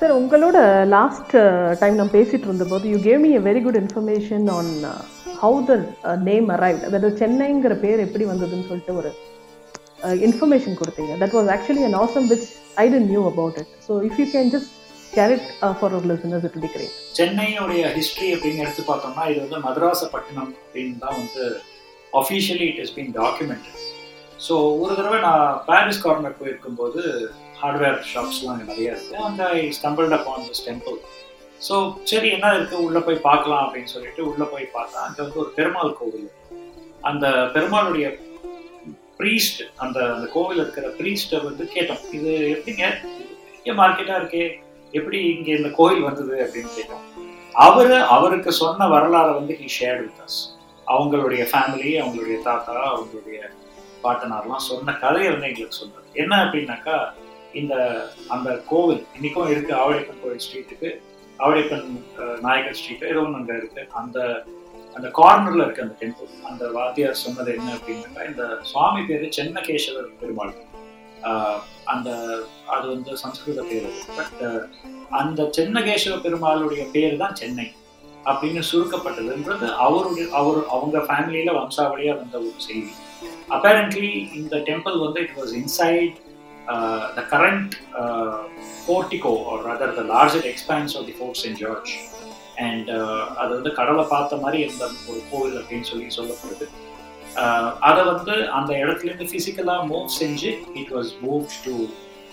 Sir, உங்களோட லாஸ்ட் டைம் நான் பேசிட்டு இருந்தபோது you gave me a very good information on how the name arrived, அதாவது சென்னைங்கிற பேர் எப்படி வந்ததுன்னு சொல்லிட்டு ஒரு இன்ஃபர்மேஷன் கொடுத்தீங்க. That was actually an awesome which I didn't knew about it. So if you can just share it uh, for our listeners, it will be great. சென்னையோடைய ஹிஸ்ட்ரி அப்படின்னு எடுத்து பார்த்தோம்னா இது வந்து மதராச பட்டினம் அப்படின்னு தான் வந்து officially it has been documented. So ஒரு தடவை நான் பாரிஸ் கார்னர் போயிருக்கும்போது ஹார்ட்வேர் ஷாப்ஸ்லாம் நிறையா இருக்குது, and I stumbled upon this temple. So சரி என்ன இருக்குது உள்ளே போய் பார்க்கலாம் அப்படின்னு சொல்லிட்டு உள்ளே போய் பார்த்தா அங்கே வந்து ஒரு பெருமாள் கோவில். அந்த பெருமாளுடைய ப்ரீஸ்ட், அந்த அந்த கோவில் இருக்கிற ப்ரீஸ்ட்டை வந்து கேட்டோம், இது எப்படிங்க ஏன் மார்க்கெட்டாக இருக்கே, எப்படி இங்கே இந்த கோவில் வந்தது அப்படின்னு கேட்டோம். அவர் அவருக்கு சொன்ன வரலாறை வந்து ஹி ஷேர்ட் வித் அஸ். அவங்களுடைய ஃபேமிலி, அவங்களுடைய தாத்தா, அவங்களுடைய பாட்டனார்லாம் சொன்ன கதையை வந்து எங்களுக்கு சொன்னார். என்ன அப்படின்னாக்கா, இந்த அந்த கோவில் இன்னைக்கும் இருக்கு, ஆவடைப்பன் கோவில் ஸ்ட்ரீட்டுக்கு, ஆவடைப்பன் நாயகர் ஸ்ட்ரீட்டு ஏதோ ஒன்று அங்கே இருக்கு, அந்த அந்த கார்னர்ல இருக்கு அந்த டெம்பிள். அந்த வாத்தியார் சொன்னது என்ன அப்படின்னாக்கா, இந்த சுவாமி பேரு சென்னகேஸ்வரர் பெருமாள், அந்த அது வந்து சம்ஸ்கிருத பேர், பட் அந்த சென்னகேஸ்வர பெருமாளுடைய பேர் தான் சென்னை அப்படின்னு சுருக்கப்பட்டதுன்றது அவருடைய அவர் அவங்க ஃபேமிலியில வம்சாவளியா வந்த ஒரு செய்தி. அப்பேரண்ட்லி இந்த டெம்பிள் வந்து it was inside Uh, the current uh, portico, or rather the larger expanse of the Fort Saint George, and அது வந்து கடலை பார்த்த மாதிரி இருந்த ஒரு கோவில் அப்படின்னு சொல்லி சொல்லப்படுது. அதை வந்து அந்த இடத்துலேருந்து ஃபிசிக்கலாக மூவ் செஞ்சு it was moved to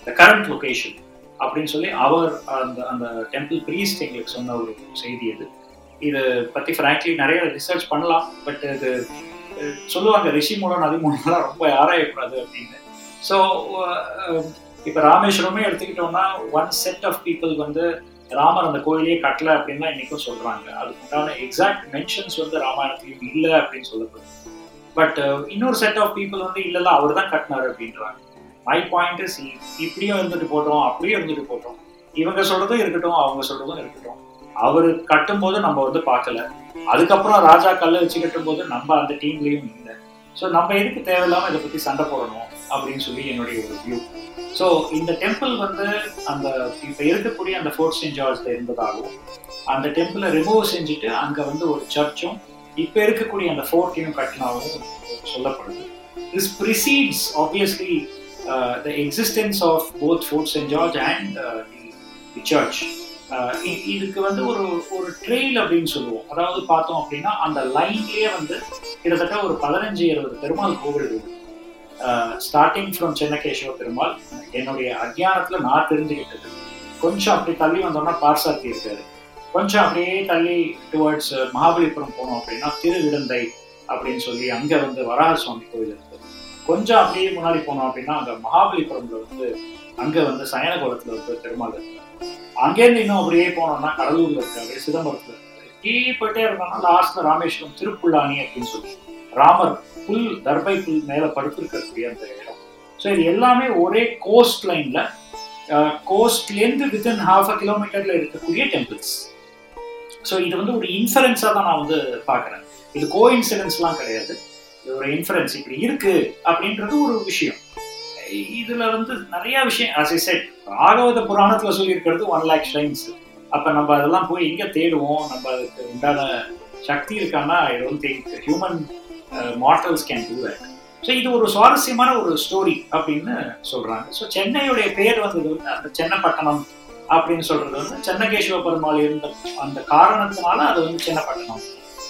the current location அப்படின்னு சொல்லி அவர் அந்த அந்த டெம்பிள் ப்ரீஸ்ட் எங்களுக்கு சொன்ன ஒரு செய்தி அது. இதை பற்றி ஃப்ராங்க்லி நிறைய ரிசர்ச் பண்ணலாம், பட் இது சொல்லுவாங்க ரிஷி மூலம் நதி மூலம்லாம் ரொம்ப ஆராயக்கூடாது அப்படின்னு. ஸோ இப்போ ராமேஸ்வரமே எடுத்துக்கிட்டோம்னா ஒன் செட் ஆஃப் பீப்புள் வந்து ராமர் அந்த கோயிலே கட்டலை அப்படின்னா இன்றைக்கும் சொல்கிறாங்க. அதுக்குண்டான எக்ஸாக்ட் மென்ஷன்ஸ் வந்து ராமாயணத்துலேயும் இல்லை அப்படின்னு சொல்லப்படுது. பட் இன்னொரு செட் ஆஃப் பீப்புள் வந்து இல்லைல்ல அவர் தான் கட்டினார் அப்படின்றாங்க. மை பாயிண்ட் இஸ் இப்படியும் இருந்துட்டு போட்டோம், அப்படியும் இருந்துட்டு போட்டோம், இவங்க சொல்கிறதும் இருக்கட்டும், அவங்க சொல்கிறதும் இருக்கட்டும், அவர் கட்டும்போது நம்ம வந்து பார்க்கல, அதுக்கப்புறம் ராஜா கல்லை வச்சு கட்டும்போது நம்ம அந்த டீம்லேயும் இல்லை. ஸோ நம்ம எதுக்கு தேவையில்லாமல் இதை பற்றி சண்டை போடணும் அப்படின்னு சொல்லி என்னுடைய ஒரு வியூ. ஸோ இந்த டெம்பிள் வந்து அந்த இப்போ இருக்கக்கூடிய அந்த ஃபோர்ட் செயின்ட் ஜார்ஜ்ல இருந்ததாகவும் அந்த டெம்பிளை ரிமூவ் செஞ்சுட்டு அங்கே வந்து ஒரு சர்ச்சும் இப்போ இருக்கக்கூடிய அந்த ஃபோர்ட்டையும் கட்டினாவும் சொல்லப்படுது. This precedes obviously the existence of both fort Saint George and the church. இதுக்கு வந்து ஒரு ஒரு ட்ரெயில் அப்படின்னு சொல்லுவோம். அதாவது பார்த்தோம் அப்படின்னா அந்த லைன்லேயே வந்து கிட்டத்தட்ட ஒரு பதினஞ்சு இருபது பெருமாள் கோவில் இருக்கு. ஸ்டார்டிங் ஃப்ரம் சென்னகேஸ்வர பெருமாள், என்னுடைய அக்ஞானத்தில் நான் தெரிஞ்சுக்கிட்டது. கொஞ்சம் அப்படி தள்ளி வந்தோம்னா பார்சாத்தி இருக்காரு, கொஞ்சம் அப்படியே தள்ளி டுவர்ட்ஸ் மகாபலிபுரம் போனோம் அப்படின்னா திருவிடந்தை அப்படின்னு சொல்லி அங்கே வந்து வராக சுவாமி கோயில் இருக்குது. கொஞ்சம் அப்படியே முன்னாடி போனோம் அப்படின்னா அங்கே மகாபலிபுரம்ல வந்து அங்கே வந்து சயனகோலத்தில் இருக்கிற பெருமாள் இருக்கு. அங்கேருந்து இன்னும் அப்படியே போனோம்னா கடலூர்ல இருக்காரு, சிதம்பரத்தில் இருக்காரு, கீ போயிட்டே இருந்தோம்னா லாஸ்ட்ல ராமேஸ்வரம் திருப்புள்ளானி அப்படின்னு சொல்லி ராமர் புல் தர்பை புல் மேல படுத்திருக்கக்கூடிய அந்த இடம். ஸோ இது எல்லாமே ஒரே கோஸ்ட் லைன்ல, கோஸ்ட்லேருந்து வித்தின் ஹாஃப் அ கிலோமீட்டர்ல இருக்கக்கூடிய டெம்பிள்ஸ். ஸோ இது வந்து ஒரு இன்ஃபரன்ஸா தான் நான் வந்து பாக்குறேன். இது கோ இன்சிடென்ட்ஸ்லாம் கிடையாது, இது ஒரு இன்ஃபரன்ஸ். இப்படி இருக்கு அப்படின்றது ஒரு விஷயம். இதுல வந்து நிறைய விஷயம் as I said, ராகவத புராணத்துல சொல்லி இருக்கிறது ஒன் லேக் ஸ்லைன்ஸ். அப்ப நம்ம அதெல்லாம் போய் எங்க தேடுவோம், நம்ம அதுக்கு உண்டான சக்தி இருக்கான்னா I don't think human Uh, mortals can do that. So, இது ஒரு சுவாரஸ்யமான ஒரு ஸ்டோரி அப்படின்னு சொல்றாங்க. ஸோ சென்னையுடைய பேர் வந்தது வந்து அந்த சென்னப்பட்டணம் அப்படின்னு சொல்றது வந்து சென்னகேஸ்வர பெருமாள் இருந்த அந்த காரணத்தினால அது வந்து சென்னப்பட்டணம்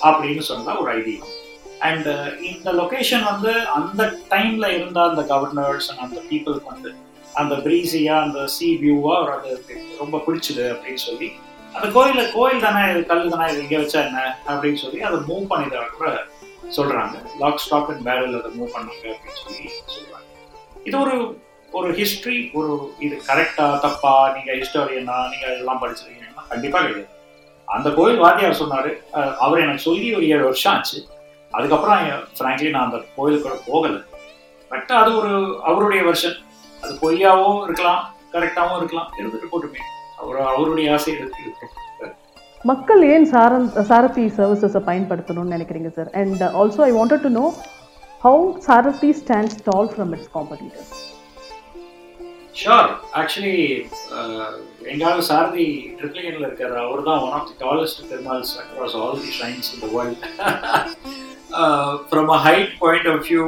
அப்படின்னு சொல்றதா ஒரு ஐடியா. அண்ட் இந்த லொக்கேஷன் வந்து அந்த டைம்ல இருந்த அந்த கவர்னர்ஸ் அண்ட் அந்த பீப்புளுக்கு வந்து அந்த பிரீசியா அந்த சீ வியூவா அது ரொம்ப பிடிச்சது அப்படின்னு சொல்லி அந்த கோயில கோயில் தானே இது கல் தானே இது இங்கே வச்சா என்ன அப்படின்னு சொல்லி அதை மூவ் பண்ணிடுற சொல்றாங்க. லாக் ஸ்டாக் அண்ட் பேரல் அதை மூவ் பண்ணாங்க அப்படின்னு சொல்லி சொல்றாங்க. இது ஒரு ஒரு ஹிஸ்டரி. ஒரு இது கரெக்டா தப்பா, நீங்க ஹிஸ்டாரியனா நீங்க இதெல்லாம் படிச்சிருக்கீங்கன்னா கண்டிப்பா கிடையாது. அந்த கோயில் வாத்தியார் சொன்னாரு, அவர் எனக்கு சொல்லி ஒரு ஏழு வருஷம் ஆச்சு. அதுக்கப்புறம் ஃப்ராங்க்லி நான் அந்த கோயிலுக்குள்ள போகலை. பட் அது ஒரு அவருடைய வருஷன், அது பொய்யாவும் இருக்கலாம் கரெக்டாகவும் இருக்கலாம், இருந்துட்டு போட்டுமே அவர் அவருடைய ஆசை இருக்கும். மக்கள் ஏன் சாரம் சாரதி சர்வீசஸை பயன்படுத்தணும்னு நினைக்கிறீங்க sir? And also I wanted to know how Sarathi stands tall from its competitors. Sure actually எங்காவது சாரதி ட்ரிப்ளிகனில் இருக்கிற அவர் தான் one of the tallest Perumals across all the shrines in the world. From a height point of view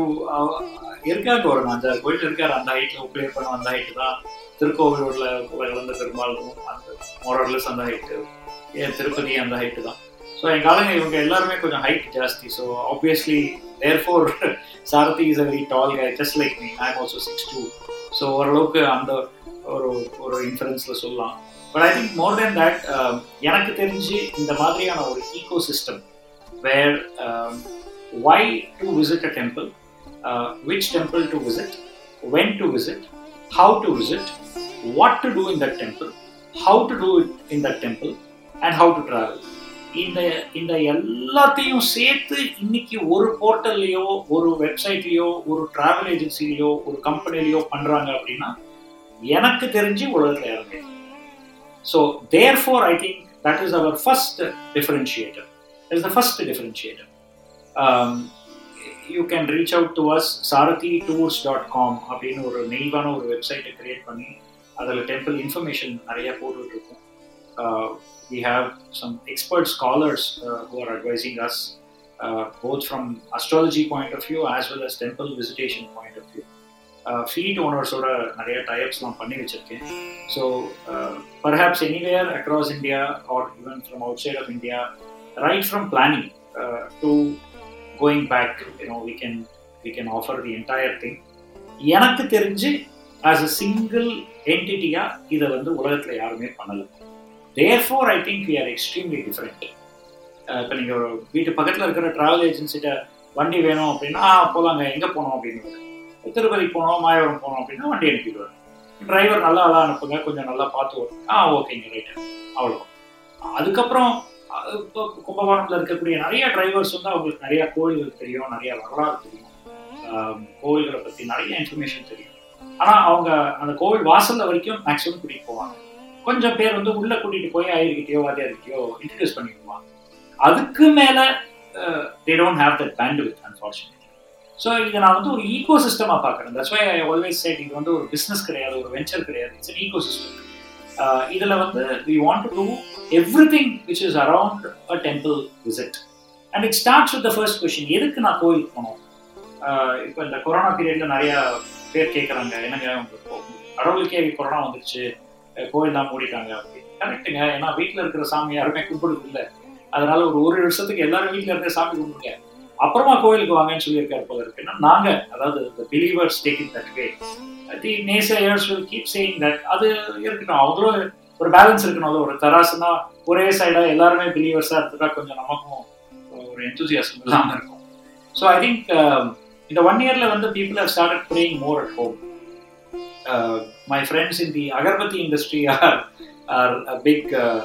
இருக்காங்க ஒரு அந்த கோயில் இருக்காரு, அந்த ஹைட்டில் உப்ளே பண்ண அந்த ஹைட்டு தான் திருக்கோவிலூரில் வளர்ந்த பெருமாளும் அந்த மோரர்லஸ் அந்த ஹைட்டு, ஏன் திருப்பதி அந்த ஹைட்டு தான். ஸோ எங்காலங்க இவங்க எல்லாருமே கொஞ்சம் ஹைட் ஜாஸ்தி. So obviously therefore Sarathi is a very tall guy, just like me. I am also six two. So ஓரளவுக்கு அந்த ஒரு ஒரு இன்ஃப்ளூயன்ஸில் சொல்லலாம். But I think more than that எனக்கு தெரிஞ்சு இந்த மாதிரியான ஒரு ecosystem where why to visit a temple, which temple to visit, when to visit, how to visit, what to do in that temple, how to do it in that temple and how to travel, இந்த இந்த எல்லாத்தையும் சேர்த்து இன்னைக்கு ஒரு போர்ட்டல்லையோ ஒரு வெப்சைட்லேயோ ஒரு டிராவல் ஏஜென்சிலேயோ ஒரு கம்பெனிலேயோ பண்ணுறாங்க அப்படின்னா எனக்கு தெரிஞ்சு உலகத்தில் யாருமே. So therefore I think that is our first differentiator. It is the first differentiator. You can reach out to us Sarathi tours dot com அப்படின்னு ஒரு நெய்வான ஒரு வெப்சைட்டை கிரியேட் பண்ணி அதில் டெம்பிள் இன்ஃபர்மேஷன் நிறையா போட்டுட்ருக்கோம். We have some expert scholars uh, who are advising us uh, both from astrology point of view as well as temple visitation point of view. Uh, fleet owners oda nariya tie-ups la panni vechirukken. So uh, perhaps anywhere across India or even from outside of India, right from planning uh, to going back, you know, we can we can offer the entire thing. Enakku therinji as a single entity ah idha vandu ulagathila yarume pannala. Therefore, I think we are extremely different. இப்போ நீங்கள் ஒரு வீட்டு பக்கத்தில் இருக்கிற ட்ராவல் ஏஜென்சிட்ட வண்டி வேணும் அப்படின்னா போகலாங்க, எங்கே போனோம் அப்படின்னு, திருப்பதி போனோம் மாயவரம் போனோம் அப்படின்னா வண்டி அனுப்பிடுவார். டிரைவர் நல்லா நல்லா அனுப்புங்க, கொஞ்சம் நல்லா பார்த்து வரும், ஆ ஓகேங்க ரைட்டு, அவ்வளோ. அதுக்கப்புறம் இப்போ கும்பகோணத்தில் இருக்கக்கூடிய நிறைய டிரைவர்ஸ் வந்து அவங்களுக்கு நிறையா கோயில்கள் தெரியும், நிறையா வரலாறு தெரியும், கோவில்களை பற்றி நிறைய இன்ஃபர்மேஷன் தெரியும். ஆனால் அவங்க அந்த கோவில் வாசலில் வரைக்கும் மேக்ஸிமம் கூட்டிகிட்டு போவாங்க. கொஞ்சம் பேர் வந்து உள்ளே கூட்டிகிட்டு போய் ஆயிருக்கிட்டையோ வாதியாருக்கிட்டையோ இன்ட்ரடியூஸ் பண்ணிடுவாங்க. அதுக்கு மேலே they don't have that bandwidth unfortunately. So இதை நான் வந்து ஒரு ஈகோ சிஸ்டமாக பார்க்குறேன். That's why I always said இது வந்து ஒரு பிஸ்னஸ் கிடையாது, ஒரு வெஞ்சர் கிடையாது, இட்ஸ் அன் ஈகோ சிஸ்டம். இதில் வந்து we want to do everything which is around a temple visit. And it starts with the first question, எதுக்கு நான் கோயிலுக்கு போனோம்? இப்போ இந்த கொரோனா பீரியடில் நிறையா பேர் கேட்குறாங்க, என்னங்க கடவுளுக்கே கொரோனா வந்துடுச்சு, கோயில் தான் மூடிட்டாங்க அப்படின்னு. கரெக்டுங்க, ஏன்னா வீட்டில் இருக்கிற சாமி யாருமே கும்பிடுறது இல்லை, அதனால ஒரு ஒரு வருஷத்துக்கு எல்லாரும் வீட்டில் இருக்கிற சாமி கும்பிடுங்க, அப்புறமா கோயிலுக்கு வாங்கன்னு சொல்லியிருக்காரு போல இருக்குன்னா. நாங்கள் அதாவது இந்த believers taking that way the naysayers will keep saying that. அது இருக்கணும், அவங்களும் ஒரு பேலன்ஸ் இருக்கணும். அது ஒரு தராசுனா ஒரே சைடாக எல்லாருமே பிலீவர்ஸாக இருந்துட்டா கொஞ்சம் நமக்கும் ஒரு என்தூசியாசம் இல்லாமல் இருக்கும். ஸோ ஐ திங்க் இந்த ஒன் இயரில் வந்து people have started praying more at home. Uh, my friends in the Agarbati industry are, are a big uh,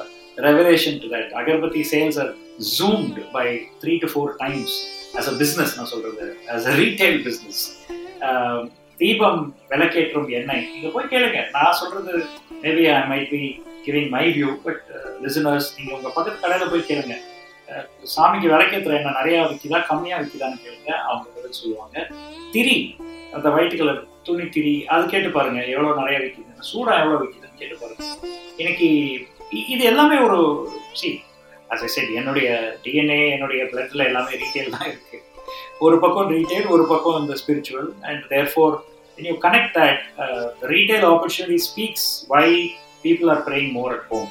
revelation to that. Agarbati sales are zoomed by three to four times as a business, na solradha, as a retail business. Deepam velaketrum ennai. Inga poi kelunga. Na solradhu maybe I might be giving my view, but uh, listeners, ninga unga pakkath kadaila poi kelunga. Swamiki velakethra enna nariya vikida kammiya vikidanu kelunga, avanga edhu solluvaanga. Thiri அந்த ஒயிட் கலர் துணி திரி அது கேட்டு பாருங்க, எவ்வளோ நிறையா விற்கிது, சூடாக எவ்வளோ விற்கிதுன்னு கேட்டு பாருங்க. இன்னைக்கு இது எல்லாமே ஒரு சி as I said, என்னுடைய டிஎன்ஏ என்னுடைய பிளட்ல எல்லாமே ரீட்டெயில் தான் இருக்கு. ஒரு பக்கம் ரீட்டெயில், ஒரு பக்கம் இந்த spiritual. And therefore when you connect that, uh, the retail opportunity speaks why people are praying more at home.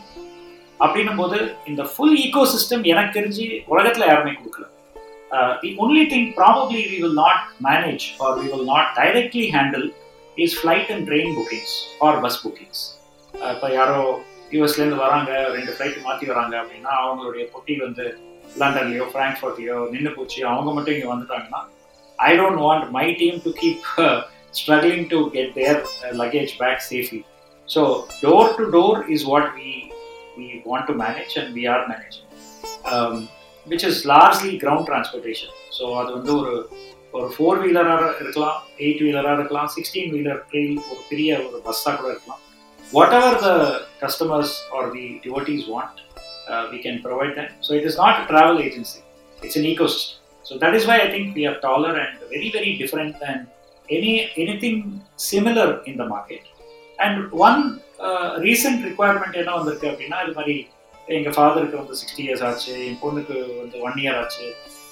அப்படின்னும் போது இந்த ஃபுல் ஈகோ சிஸ்டம் எனக்கு தெரிஞ்சு உலகத்தில் யாருமே கொடுக்கல. Uh, the only thing probably we will not manage or we will not directly handle is flight and train bookings or bus bookings. இப்போ யாரோ யூஎஸ்ல இருந்து வராங்க, ரெண்டு ஃப்ளைட் மாற்றி வராங்க அப்படின்னா அவங்களுடைய பொட்டி வந்து லண்டன்லையோ ஃப்ராங்க்ஃபர்ட்லையோ நின்று போச்சு, அவங்க மட்டும் இங்கே வந்துட்டாங்கன்னா I don't want my team to keep struggling to get their luggage back safely. So door to door is what we we want to manage and we are managing. Um, which is largely ground transportation. So அது வந்து ஒரு ஒரு ஃபோர் வீலராக இருக்கலாம், எயிட் வீலராக இருக்கலாம், சிக்ஸ்டீன் வீலர் ட்ரெயின், ஒரு பெரிய ஒரு பஸ்ஸாக கூட இருக்கலாம். Whatever the customers or the devotees want, we can provide that. So it is not a travel agency, it's an ecosystem. So that is why I think we are taller and very very different than any anything similar in the market. And one recent requirement என்ன வந்திருக்கு அப்படின்னா, இது மாதிரி எங்கள் ஃபாதருக்கு வந்து சிக்ஸ்டி இயர்ஸ் ஆச்சு, என் பொண்ணுக்கு வந்து ஒன் இயர் ஆச்சு,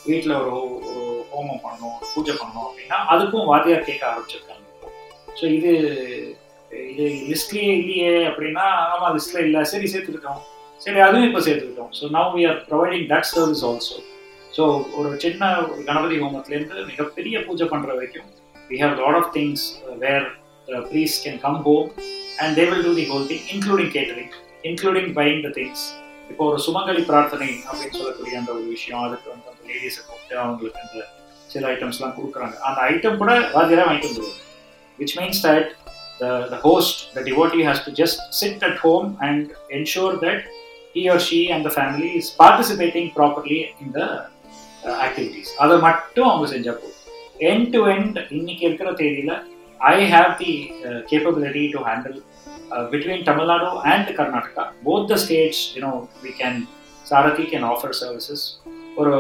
வீட்டில் ஒரு ஒரு ஹோமம் பண்ணணும், ஒரு பூஜை பண்ணணும் அப்படின்னா அதுக்கும் வாத்தியார் கேட்க ஆரம்பிச்சிருக்காங்க. ஸோ இது இது லிஸ்ட்லேயே இல்லையே அப்படின்னா, ஆமாம் லிஸ்ட்டில் இல்லை, சரி சேர்த்துக்கிட்டோம், சரி அதுவும் இப்போ சேர்த்துக்கிட்டோம். So now we are providing that service also. So ஒரு சின்ன ஒரு கணபதி ஹோமத்துலேருந்து மிகப்பெரிய பூஜை பண்ணுற வரைக்கும் we have a lot of things where the priests can come home and they will do the whole thing, including catering, including buying the things. இப்போ ஒரு சுமங்கலி பிரார்த்தனை அப்படின்னு சொல்லக்கூடிய அந்த ஒரு விஷயம், அதுக்கு வந்து அந்த லேடிஸை கூப்பிட்டு அவங்களுக்கு அந்த சில ஐட்டம்ஸ்லாம் கொடுக்குறாங்க. அந்த ஐட்டம் கூட வாதியாக வாங்கிட்டு வந்துடுவாங்க. Which means that the the host, the devotee has to just sit at home and ensure that he or she and the family is participating properly in the uh, activities. அதை மட்டும் அவங்க செஞ்சா போதும். End to end, இன்னைக்கு இருக்கிற தேதியில் I have the uh, capability to handle uh, between Tamil Nadu and Karnataka. Both the states, you know, we can, Sarathi can offer services. ஒரு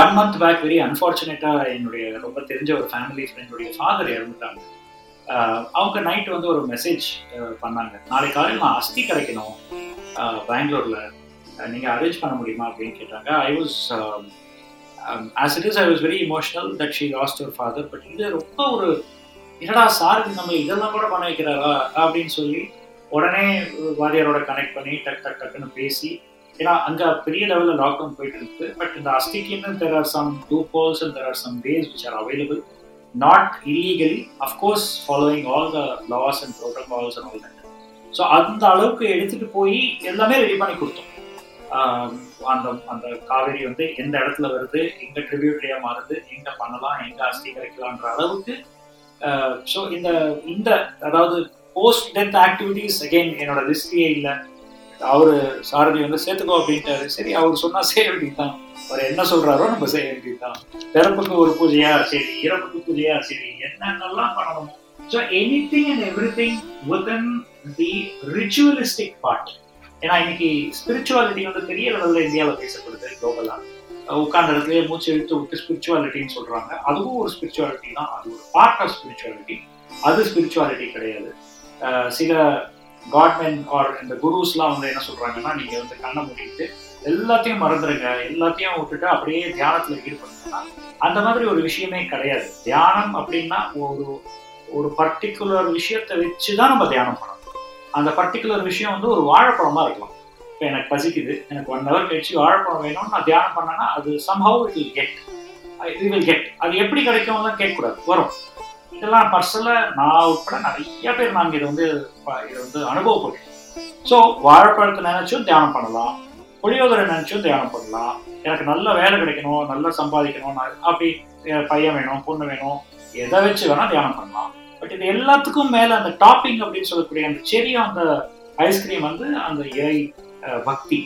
one month back, very unfortunate, என்னுடைய ரொம்ப தெரிஞ்ச ஒரு ஃபேமிலி ஃப்ரெண்டுடைய ஃபாதர் இறந்துட்டாங்க. அவங்க நைட்டு வந்து ஒரு மெசேஜ் பண்ணாங்க, நாளை காலையில் நான் அஸ்தி கிடைக்கணும் பெங்களூரில், நீங்கள் அரேஞ்ச் பண்ண முடியுமா அப்படின்னு கேட்டாங்க. I was Um, as it is, I was very emotional that she lost her father, but இது ரொம்ப ஒரு என்னடா சார் நம்ம இதெல்லாம் கூட பண்ண வைக்கிறாரா அப்படின்னு சொல்லி உடனே வாரியாரோட கனெக்ட் பண்ணி டக் டக் டக்குன்னு பேசி, ஏன்னா அங்கே பெரிய லெவலில் லாக்டவுன் போயிட்டு இருக்குது. பட் இந்த அஸ்திக்குன்னு there are some loopholes and there are some ways which are available, not illegally, of course, following all the laws and protocols and all that. So அந்த அளவுக்கு எடுத்துகிட்டு போய் எல்லாமே ரெடி பண்ணி கொடுத்தோம். அந்த அந்த காவேரி வந்து எந்த இடத்துல வருது, எங்கே ட்ரிபியூட்ரியா மாறுது, எங்கே பண்ணலாம், எங்கே அஸ்தி கிடைக்கலான்ற அளவுக்கு. ஸோ இந்த இந்த அதாவது போஸ்ட் டெத் ஆக்டிவிட்டிஸ் அகெயின் என்னோட லிஸ்ட்லேயே இல்லை. அவர் சாரதி வந்து சேர்த்துக்கோ அப்படின்ட்டாரு. சரி, அவர் சொன்னால் செய்ய வேண்டியது தான், அவர் என்ன சொல்கிறாரோ நம்ம செய்ய வேண்டியது தான். பிறப்புக்கு ஒரு பூஜையா சரி, இறப்புக்கு பூஜையா சரி, என்னென்னலாம் பண்ணணும். So anything and everything within the ritualistic part. ஏன்னா இன்னைக்கு ஸ்பிரிச்சுவாலிட்டி வந்து பெரிய லெவலில் இந்தியாவில் பேசப்படுது குளோபலாக. உட்கார்ந்த இடத்துல மூச்சு எழுத்து விட்டு ஸ்பிரிச்சுவாலிட்டின்னு சொல்கிறாங்க. அதுவும் ஒரு ஸ்பிரிச்சுவாலிட்டி தான், அது ஒரு பார்ட் ஆஃப் ஸ்பிரிச்சுவாலிட்டி, அது ஸ்பிரிச்சுவாலிட்டி கிடையாது. சில காட்மென் ஆர் இந்த குருஸ்லாம் வந்து என்ன சொல்கிறாங்கன்னா, நீங்கள் வந்து கண்ணை மூடிட்டு எல்லாத்தையும் மறந்துடுங்க, எல்லாத்தையும் விட்டுட்டு அப்படியே தியானத்தில் ஈடுபடுங்கன்னா அந்த மாதிரி ஒரு விஷயமே கிடையாது. தியானம் அப்படின்னா ஒரு ஒரு பர்டிகுலர் விஷயத்தை வச்சு தான் நம்ம தியானம் பண்ணணும். அந்த பர்டிகுலர் விஷயம் வந்து ஒரு வாழைப்பழமாக இருக்கலாம். இப்போ எனக்கு பசிக்குது, எனக்கு ஒன் ஹவர் கழிச்சு வாழைப்பழம் வேணும்னு நான் தியானம் பண்ணேன்னா அது somehow it will get it will get அது எப்படி கிடைக்கும் தான் கேட்கக்கூடாது, வரும். இதெல்லாம் பர்சனலாக நான் உட்பட நிறைய பேர் நாங்கள் இதை வந்து இதை வந்து அனுபவப்படுறோம். ஸோ வாழைப்பழத்தை நினச்சும் தியானம் பண்ணலாம், புளியோதரை நினச்சும் தியானம் பண்ணலாம். எனக்கு நல்ல வேலை கிடைக்கணும், நல்லா சம்பாதிக்கணும், அப்படி பையன் வேணும், பொண்ணு வேணும், எதை வச்சு வேணால் தியானம் பண்ணலாம். பட் இது எல்லாத்துக்கும் மேலே அந்த டாப்பிங் அப்படின்னு சொல்லக்கூடிய அந்த செரி அந்த ஐஸ்கிரீம் வந்து அந்த ஏஐ பக்தி,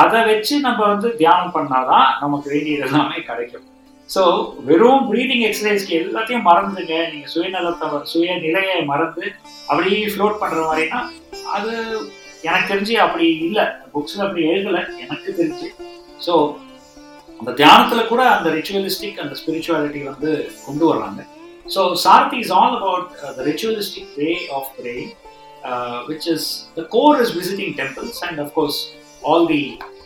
அதை வச்சு நம்ம வந்து தியானம் பண்ணாதான் நமக்கு வேண்டியது எல்லாமே கிடைக்கும். ஸோ வெறும் ப்ரீதிங் எக்ஸசைஸ்க்கு எல்லாத்தையும் மறந்துங்க, நீங்கள் சுயநலத்தை சுய நிலையை மறந்து அப்படியே ஃப்ளோட் பண்ணுற மாதிரினா அது எனக்கு தெரிஞ்சு அப்படி இல்லை, புக்ஸில் அப்படி எழுதலை எனக்கு தெரிஞ்சு. ஸோ அந்த தியானத்தில் கூட அந்த ரிச்சுவலிஸ்டிக் அந்த ஸ்பிரிச்சுவாலிட்டி வந்து கொண்டு வர்றாங்க. So Sarathi is all about uh, the ritualistic way of praying, uh, which is the core is visiting temples and of course all the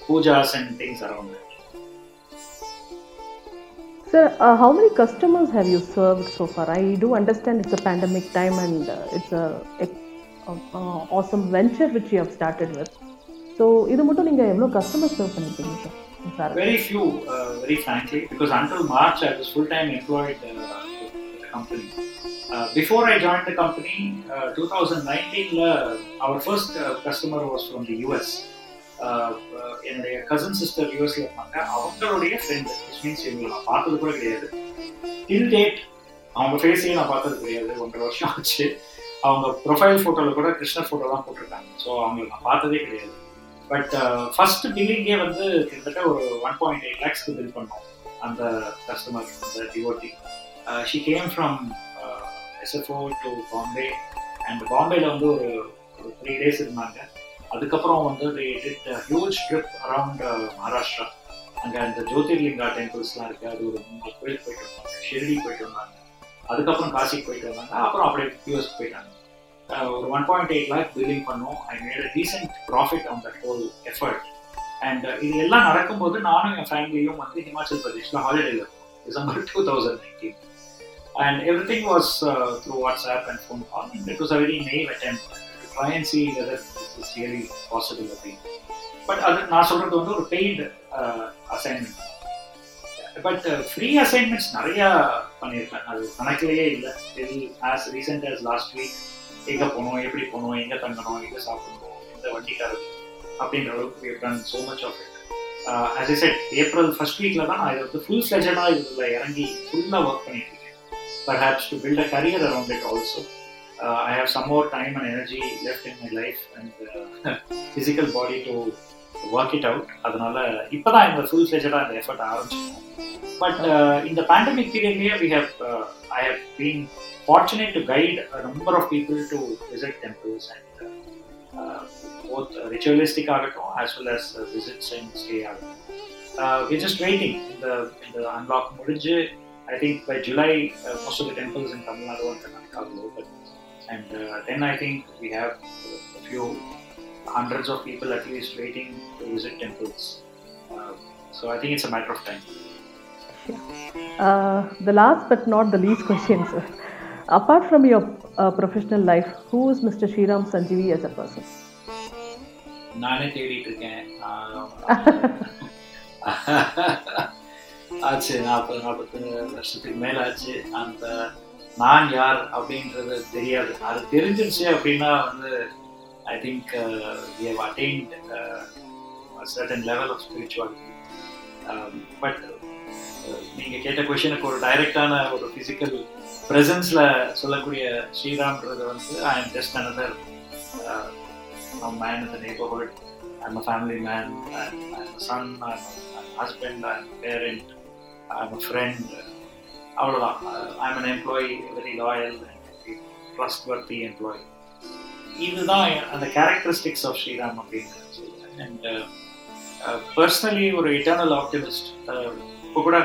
pujas and things around it. Sir, uh, how many customers have you served so far? I do understand it's a pandemic time and uh, it's a, a, a, a awesome venture which you have started with. So idu mottum neenga evlo customers serve pannirkeenga sir? Very few, uh, very frankly, because until March I was full time employed uh, company. Uh, before I joined the company, uh, twenty nineteen la uh, our first uh, customer was from the U S. என்னோட கசின் சிஸ்டர் U S ல இருக்காங்க, அவங்களுடைய ஃப்ரெண்ட், which means இவங்களை நான் பார்த்தது கூட கிடையாது. டில் டேட் அவங்க ஃபேஸையும் நான் பார்த்தது கிடையாது, ஒன்றரை வருஷம் ஆச்சு. அவங்க ப்ரொஃபைல் ஃபோட்டோவில் கூட கிருஷ்ண ஃபோட்டோ தான் போட்டிருக்காங்க. ஸோ அவங்களை நான் பார்த்ததே கிடையாது. பட் ஃபர்ஸ்ட் பில்லிங்கே வந்து கிட்டத்தட்ட ஒரு ஒன் பாயிண்ட் எயிட் லேக்ஸ்க்கு பில் பண்ணோம் அந்த கஸ்டமர், அந்த devotee. Uh, she came from uh, S F O to Bombay and Bombay la vandu or three days irundanga. Adukapram vandu they did a huge trip around uh, Maharashtra anga and the Jyotirlinga temples la irukku, adu oru moonu koyil poittu irundanga, Shirdi poittu irundanga, adukapram Kashi poittu irundanga, appuram apdi U S ku poittaanga. ஒரு one point eight lakh billing பண்ணோம். I made a decent profit on that whole effort. And இது எல்லாம் நடக்கும்போது நானும் என் ஃபேமிலியும் வந்து ஹிமாச்சல் பிரதேஷில் ஹாலிடேல இருக்கும் December two thousand nineteen and everything was through WhatsApp and phone call. It was a very naive attempt to try and see whether this is really possible அப்படின்னு. பட் அது நான் சொல்கிறது வந்து ஒரு paid assignment. But free assignments நிறையா பண்ணியிருக்கேன், அது கணக்கிலேயே இல்லை. Till as recent as last week எங்கே போகணும், எப்படி போகணும், எங்கே தங்கணும், எங்கே சாப்பிடணும், எந்த வண்டிக்காரது அப்படின்ற அளவுக்கு done so much of it. As I said, April first வீக்கில் தான் நான் இதை வந்து ஃபுல் ஃப்ளெஜடாக இதில் இறங்கி ஃபுல்லாக ஒர்க் பண்ணிட்டு இருக்கேன். Perhaps to build a career around it also. I have some more time and energy left in my life and uh, physical body to work it out. அதனால இப்போதான் இந்த ஃபுல் ஃப்ளெஜடாக இந்த எஃபர்ட் ஆரம்பிச்சிருக்கோம். But uh, in the pandemic period here, we have, uh, I have been fortunate to guide a number of people to visit temples and uh, uh, both ritualistic agaton as well as uh, visits and stay out. Uh, we're just waiting. In the, in the unlock mudinju, I think by July, uh, most of the temples in Tamil Nadu and Karnataka will open. And uh, then I think we have a few hundreds of people at least waiting to visit temples. Uh, so I think it's a matter of time. Yeah. Uh, the last but not the least question, sir. Apart from your uh, professional life, who is Mister Shriram Sanjeevi as a person? நானே தேடிட்டு இருக்கேன். ஆச்சு நாற்பது நாற்பத்தி வருஷத்துக்கு மேல ஆச்சு. அந்த நான் யார் அப்படின்றது தெரியாது. அது தெரிஞ்சிருச்சு அப்படின்னா வந்து I think we have attained uh, a certain level of spirituality. Um, but நீங்கள் கேட்ட கொஷனுக்கு ஒரு டைரக்டான ஒரு ஃபிசிக்கல் ப்ரெசன்ஸில் சொல்லக்கூடிய ஸ்ரீராம்ன்றது வந்து I am just another uh, I'm a man in the neighborhood, I'm a family man, I'm, I'm a son, I'm a, I'm a husband, I'm a parent, I'm a friend, அவ்வளோதான். I'm an employee, very loyal and very trustworthy employee. இதுதான் அந்த characteristics of ஸ்ரீராம் அப்படின்னு சொல்லுவேன். அண்ட் பர்சனலி ஒரு eternal optimist. இப்போ கூட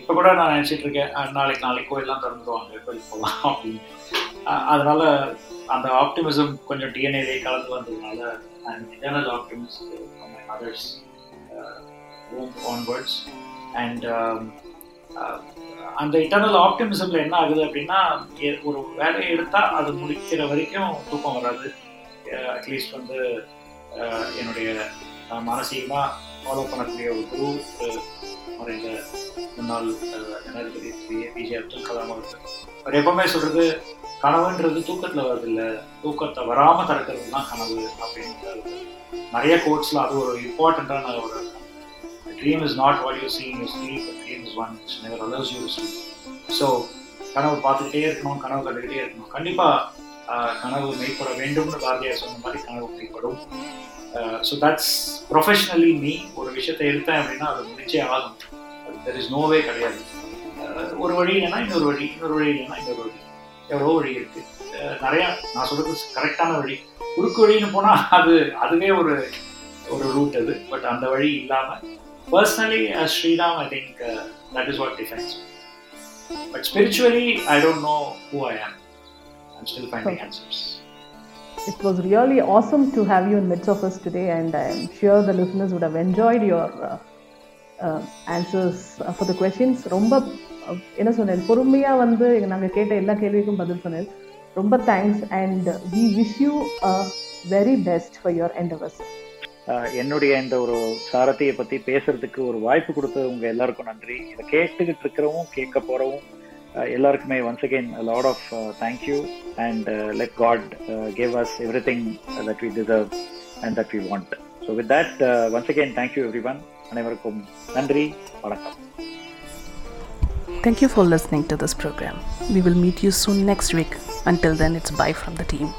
இப்போ கூட நான் நினச்சிட்டு இருக்கேன் நாளைக்கு நாளைக்கு கோயிலெலாம் திறந்துடுவாங்க, கோயில் போகலாம் அப்படின்னு. அதனால அந்த ஆப்டிமிசம் கொஞ்சம் டிஎன்ஏலே கலந்து வந்ததுனால and internal optimist from my mother's home onwards. And அந்த இன்டர்னல் ஆப்டிமிசமில் என்ன ஆகுது அப்படின்னா, ஒரு வேலையை எடுத்தால் அது முடிக்கிற வரைக்கும் தூக்கம் வராது. அட்லீஸ்ட் வந்து என்னுடைய மானசீகமாக ஃபாலோ பண்ணக்கூடிய ஒரு குரு முறையில் முன்னாள் ஜனாதிபதி பி ஏபிஜே அப்துல் கலாம் அவர்கள் அவர் எப்பவுமே சொல்கிறது, கனவுன்றது தூக்கத்தில் வர்றதில்லை, தூக்கத்தை வராமல் தடுக்கிறது தான் கனவு அப்படின்னு நிறைய கோட்ஸில் அது ஒரு இம்பார்ட்டண்ட்டான ஒரு dream is not what you see in you sleep, dream is one it's never allows you to sleep. So கனவு பார்த்துக்கிட்டே இருக்கணும், கனவு கண்டுக்கிட்டே இருக்கணும். கண்டிப்பாக கனவு மெய்ப்பட வேண்டும்னு பாரதியார் சொன்ன மாதிரி கனவு மெய்ப்படும். Uh, so that's professionally me. ஒரு விஷயத்தை எடுத்தேன் அப்படின்னா அது முடிச்சே ஆகும். There is no way கிடையாது. ஒரு வழி இல்லைன்னா இன்னொரு வழி, இன்னொரு வழி இல்லைன்னா இன்னொரு வழி, எவ்வளோ வழி இருக்குது நிறையா. நான் சொல்கிறது கரெக்டான வழி. குறுக்கு வழின்னு போனால் அது அதுவே ஒரு ஒரு ரூட் அது. பட் அந்த வழி இல்லாமல் personally as Shriram, I think uh, that is what defines me. But spiritually, I don't know who I am. I'm still finding okay. answers. It was really awesome to have you in midst of us today, and I am sure the listeners would have enjoyed your uh, uh, answers uh, for the questions. Romba enna sonen porumaiya vandu nanga ketta ella kelvikkum badal sonal. Romba thanks, and we wish you a very best for your endeavors. என்னுடைய இந்த ஒரு சாரதியை பத்தி பேசுறதுக்கு ஒரு வாய்ப்பு கொடுத்து உங்க எல்லாருக்கும் நன்றி. இத கேட்டுக்கிட்டு இருக்கறவும் கேட்க போறவும் Uh, ellarkume once again a lot of uh, thank you, and uh, let God uh, give us everything uh, that we deserve and that we want. So with that, uh, once again thank you everyone. Anaivarukkum nandri, vanakkam. Thank you for listening to this program. We will meet you soon next week. Until then, it's bye from the team.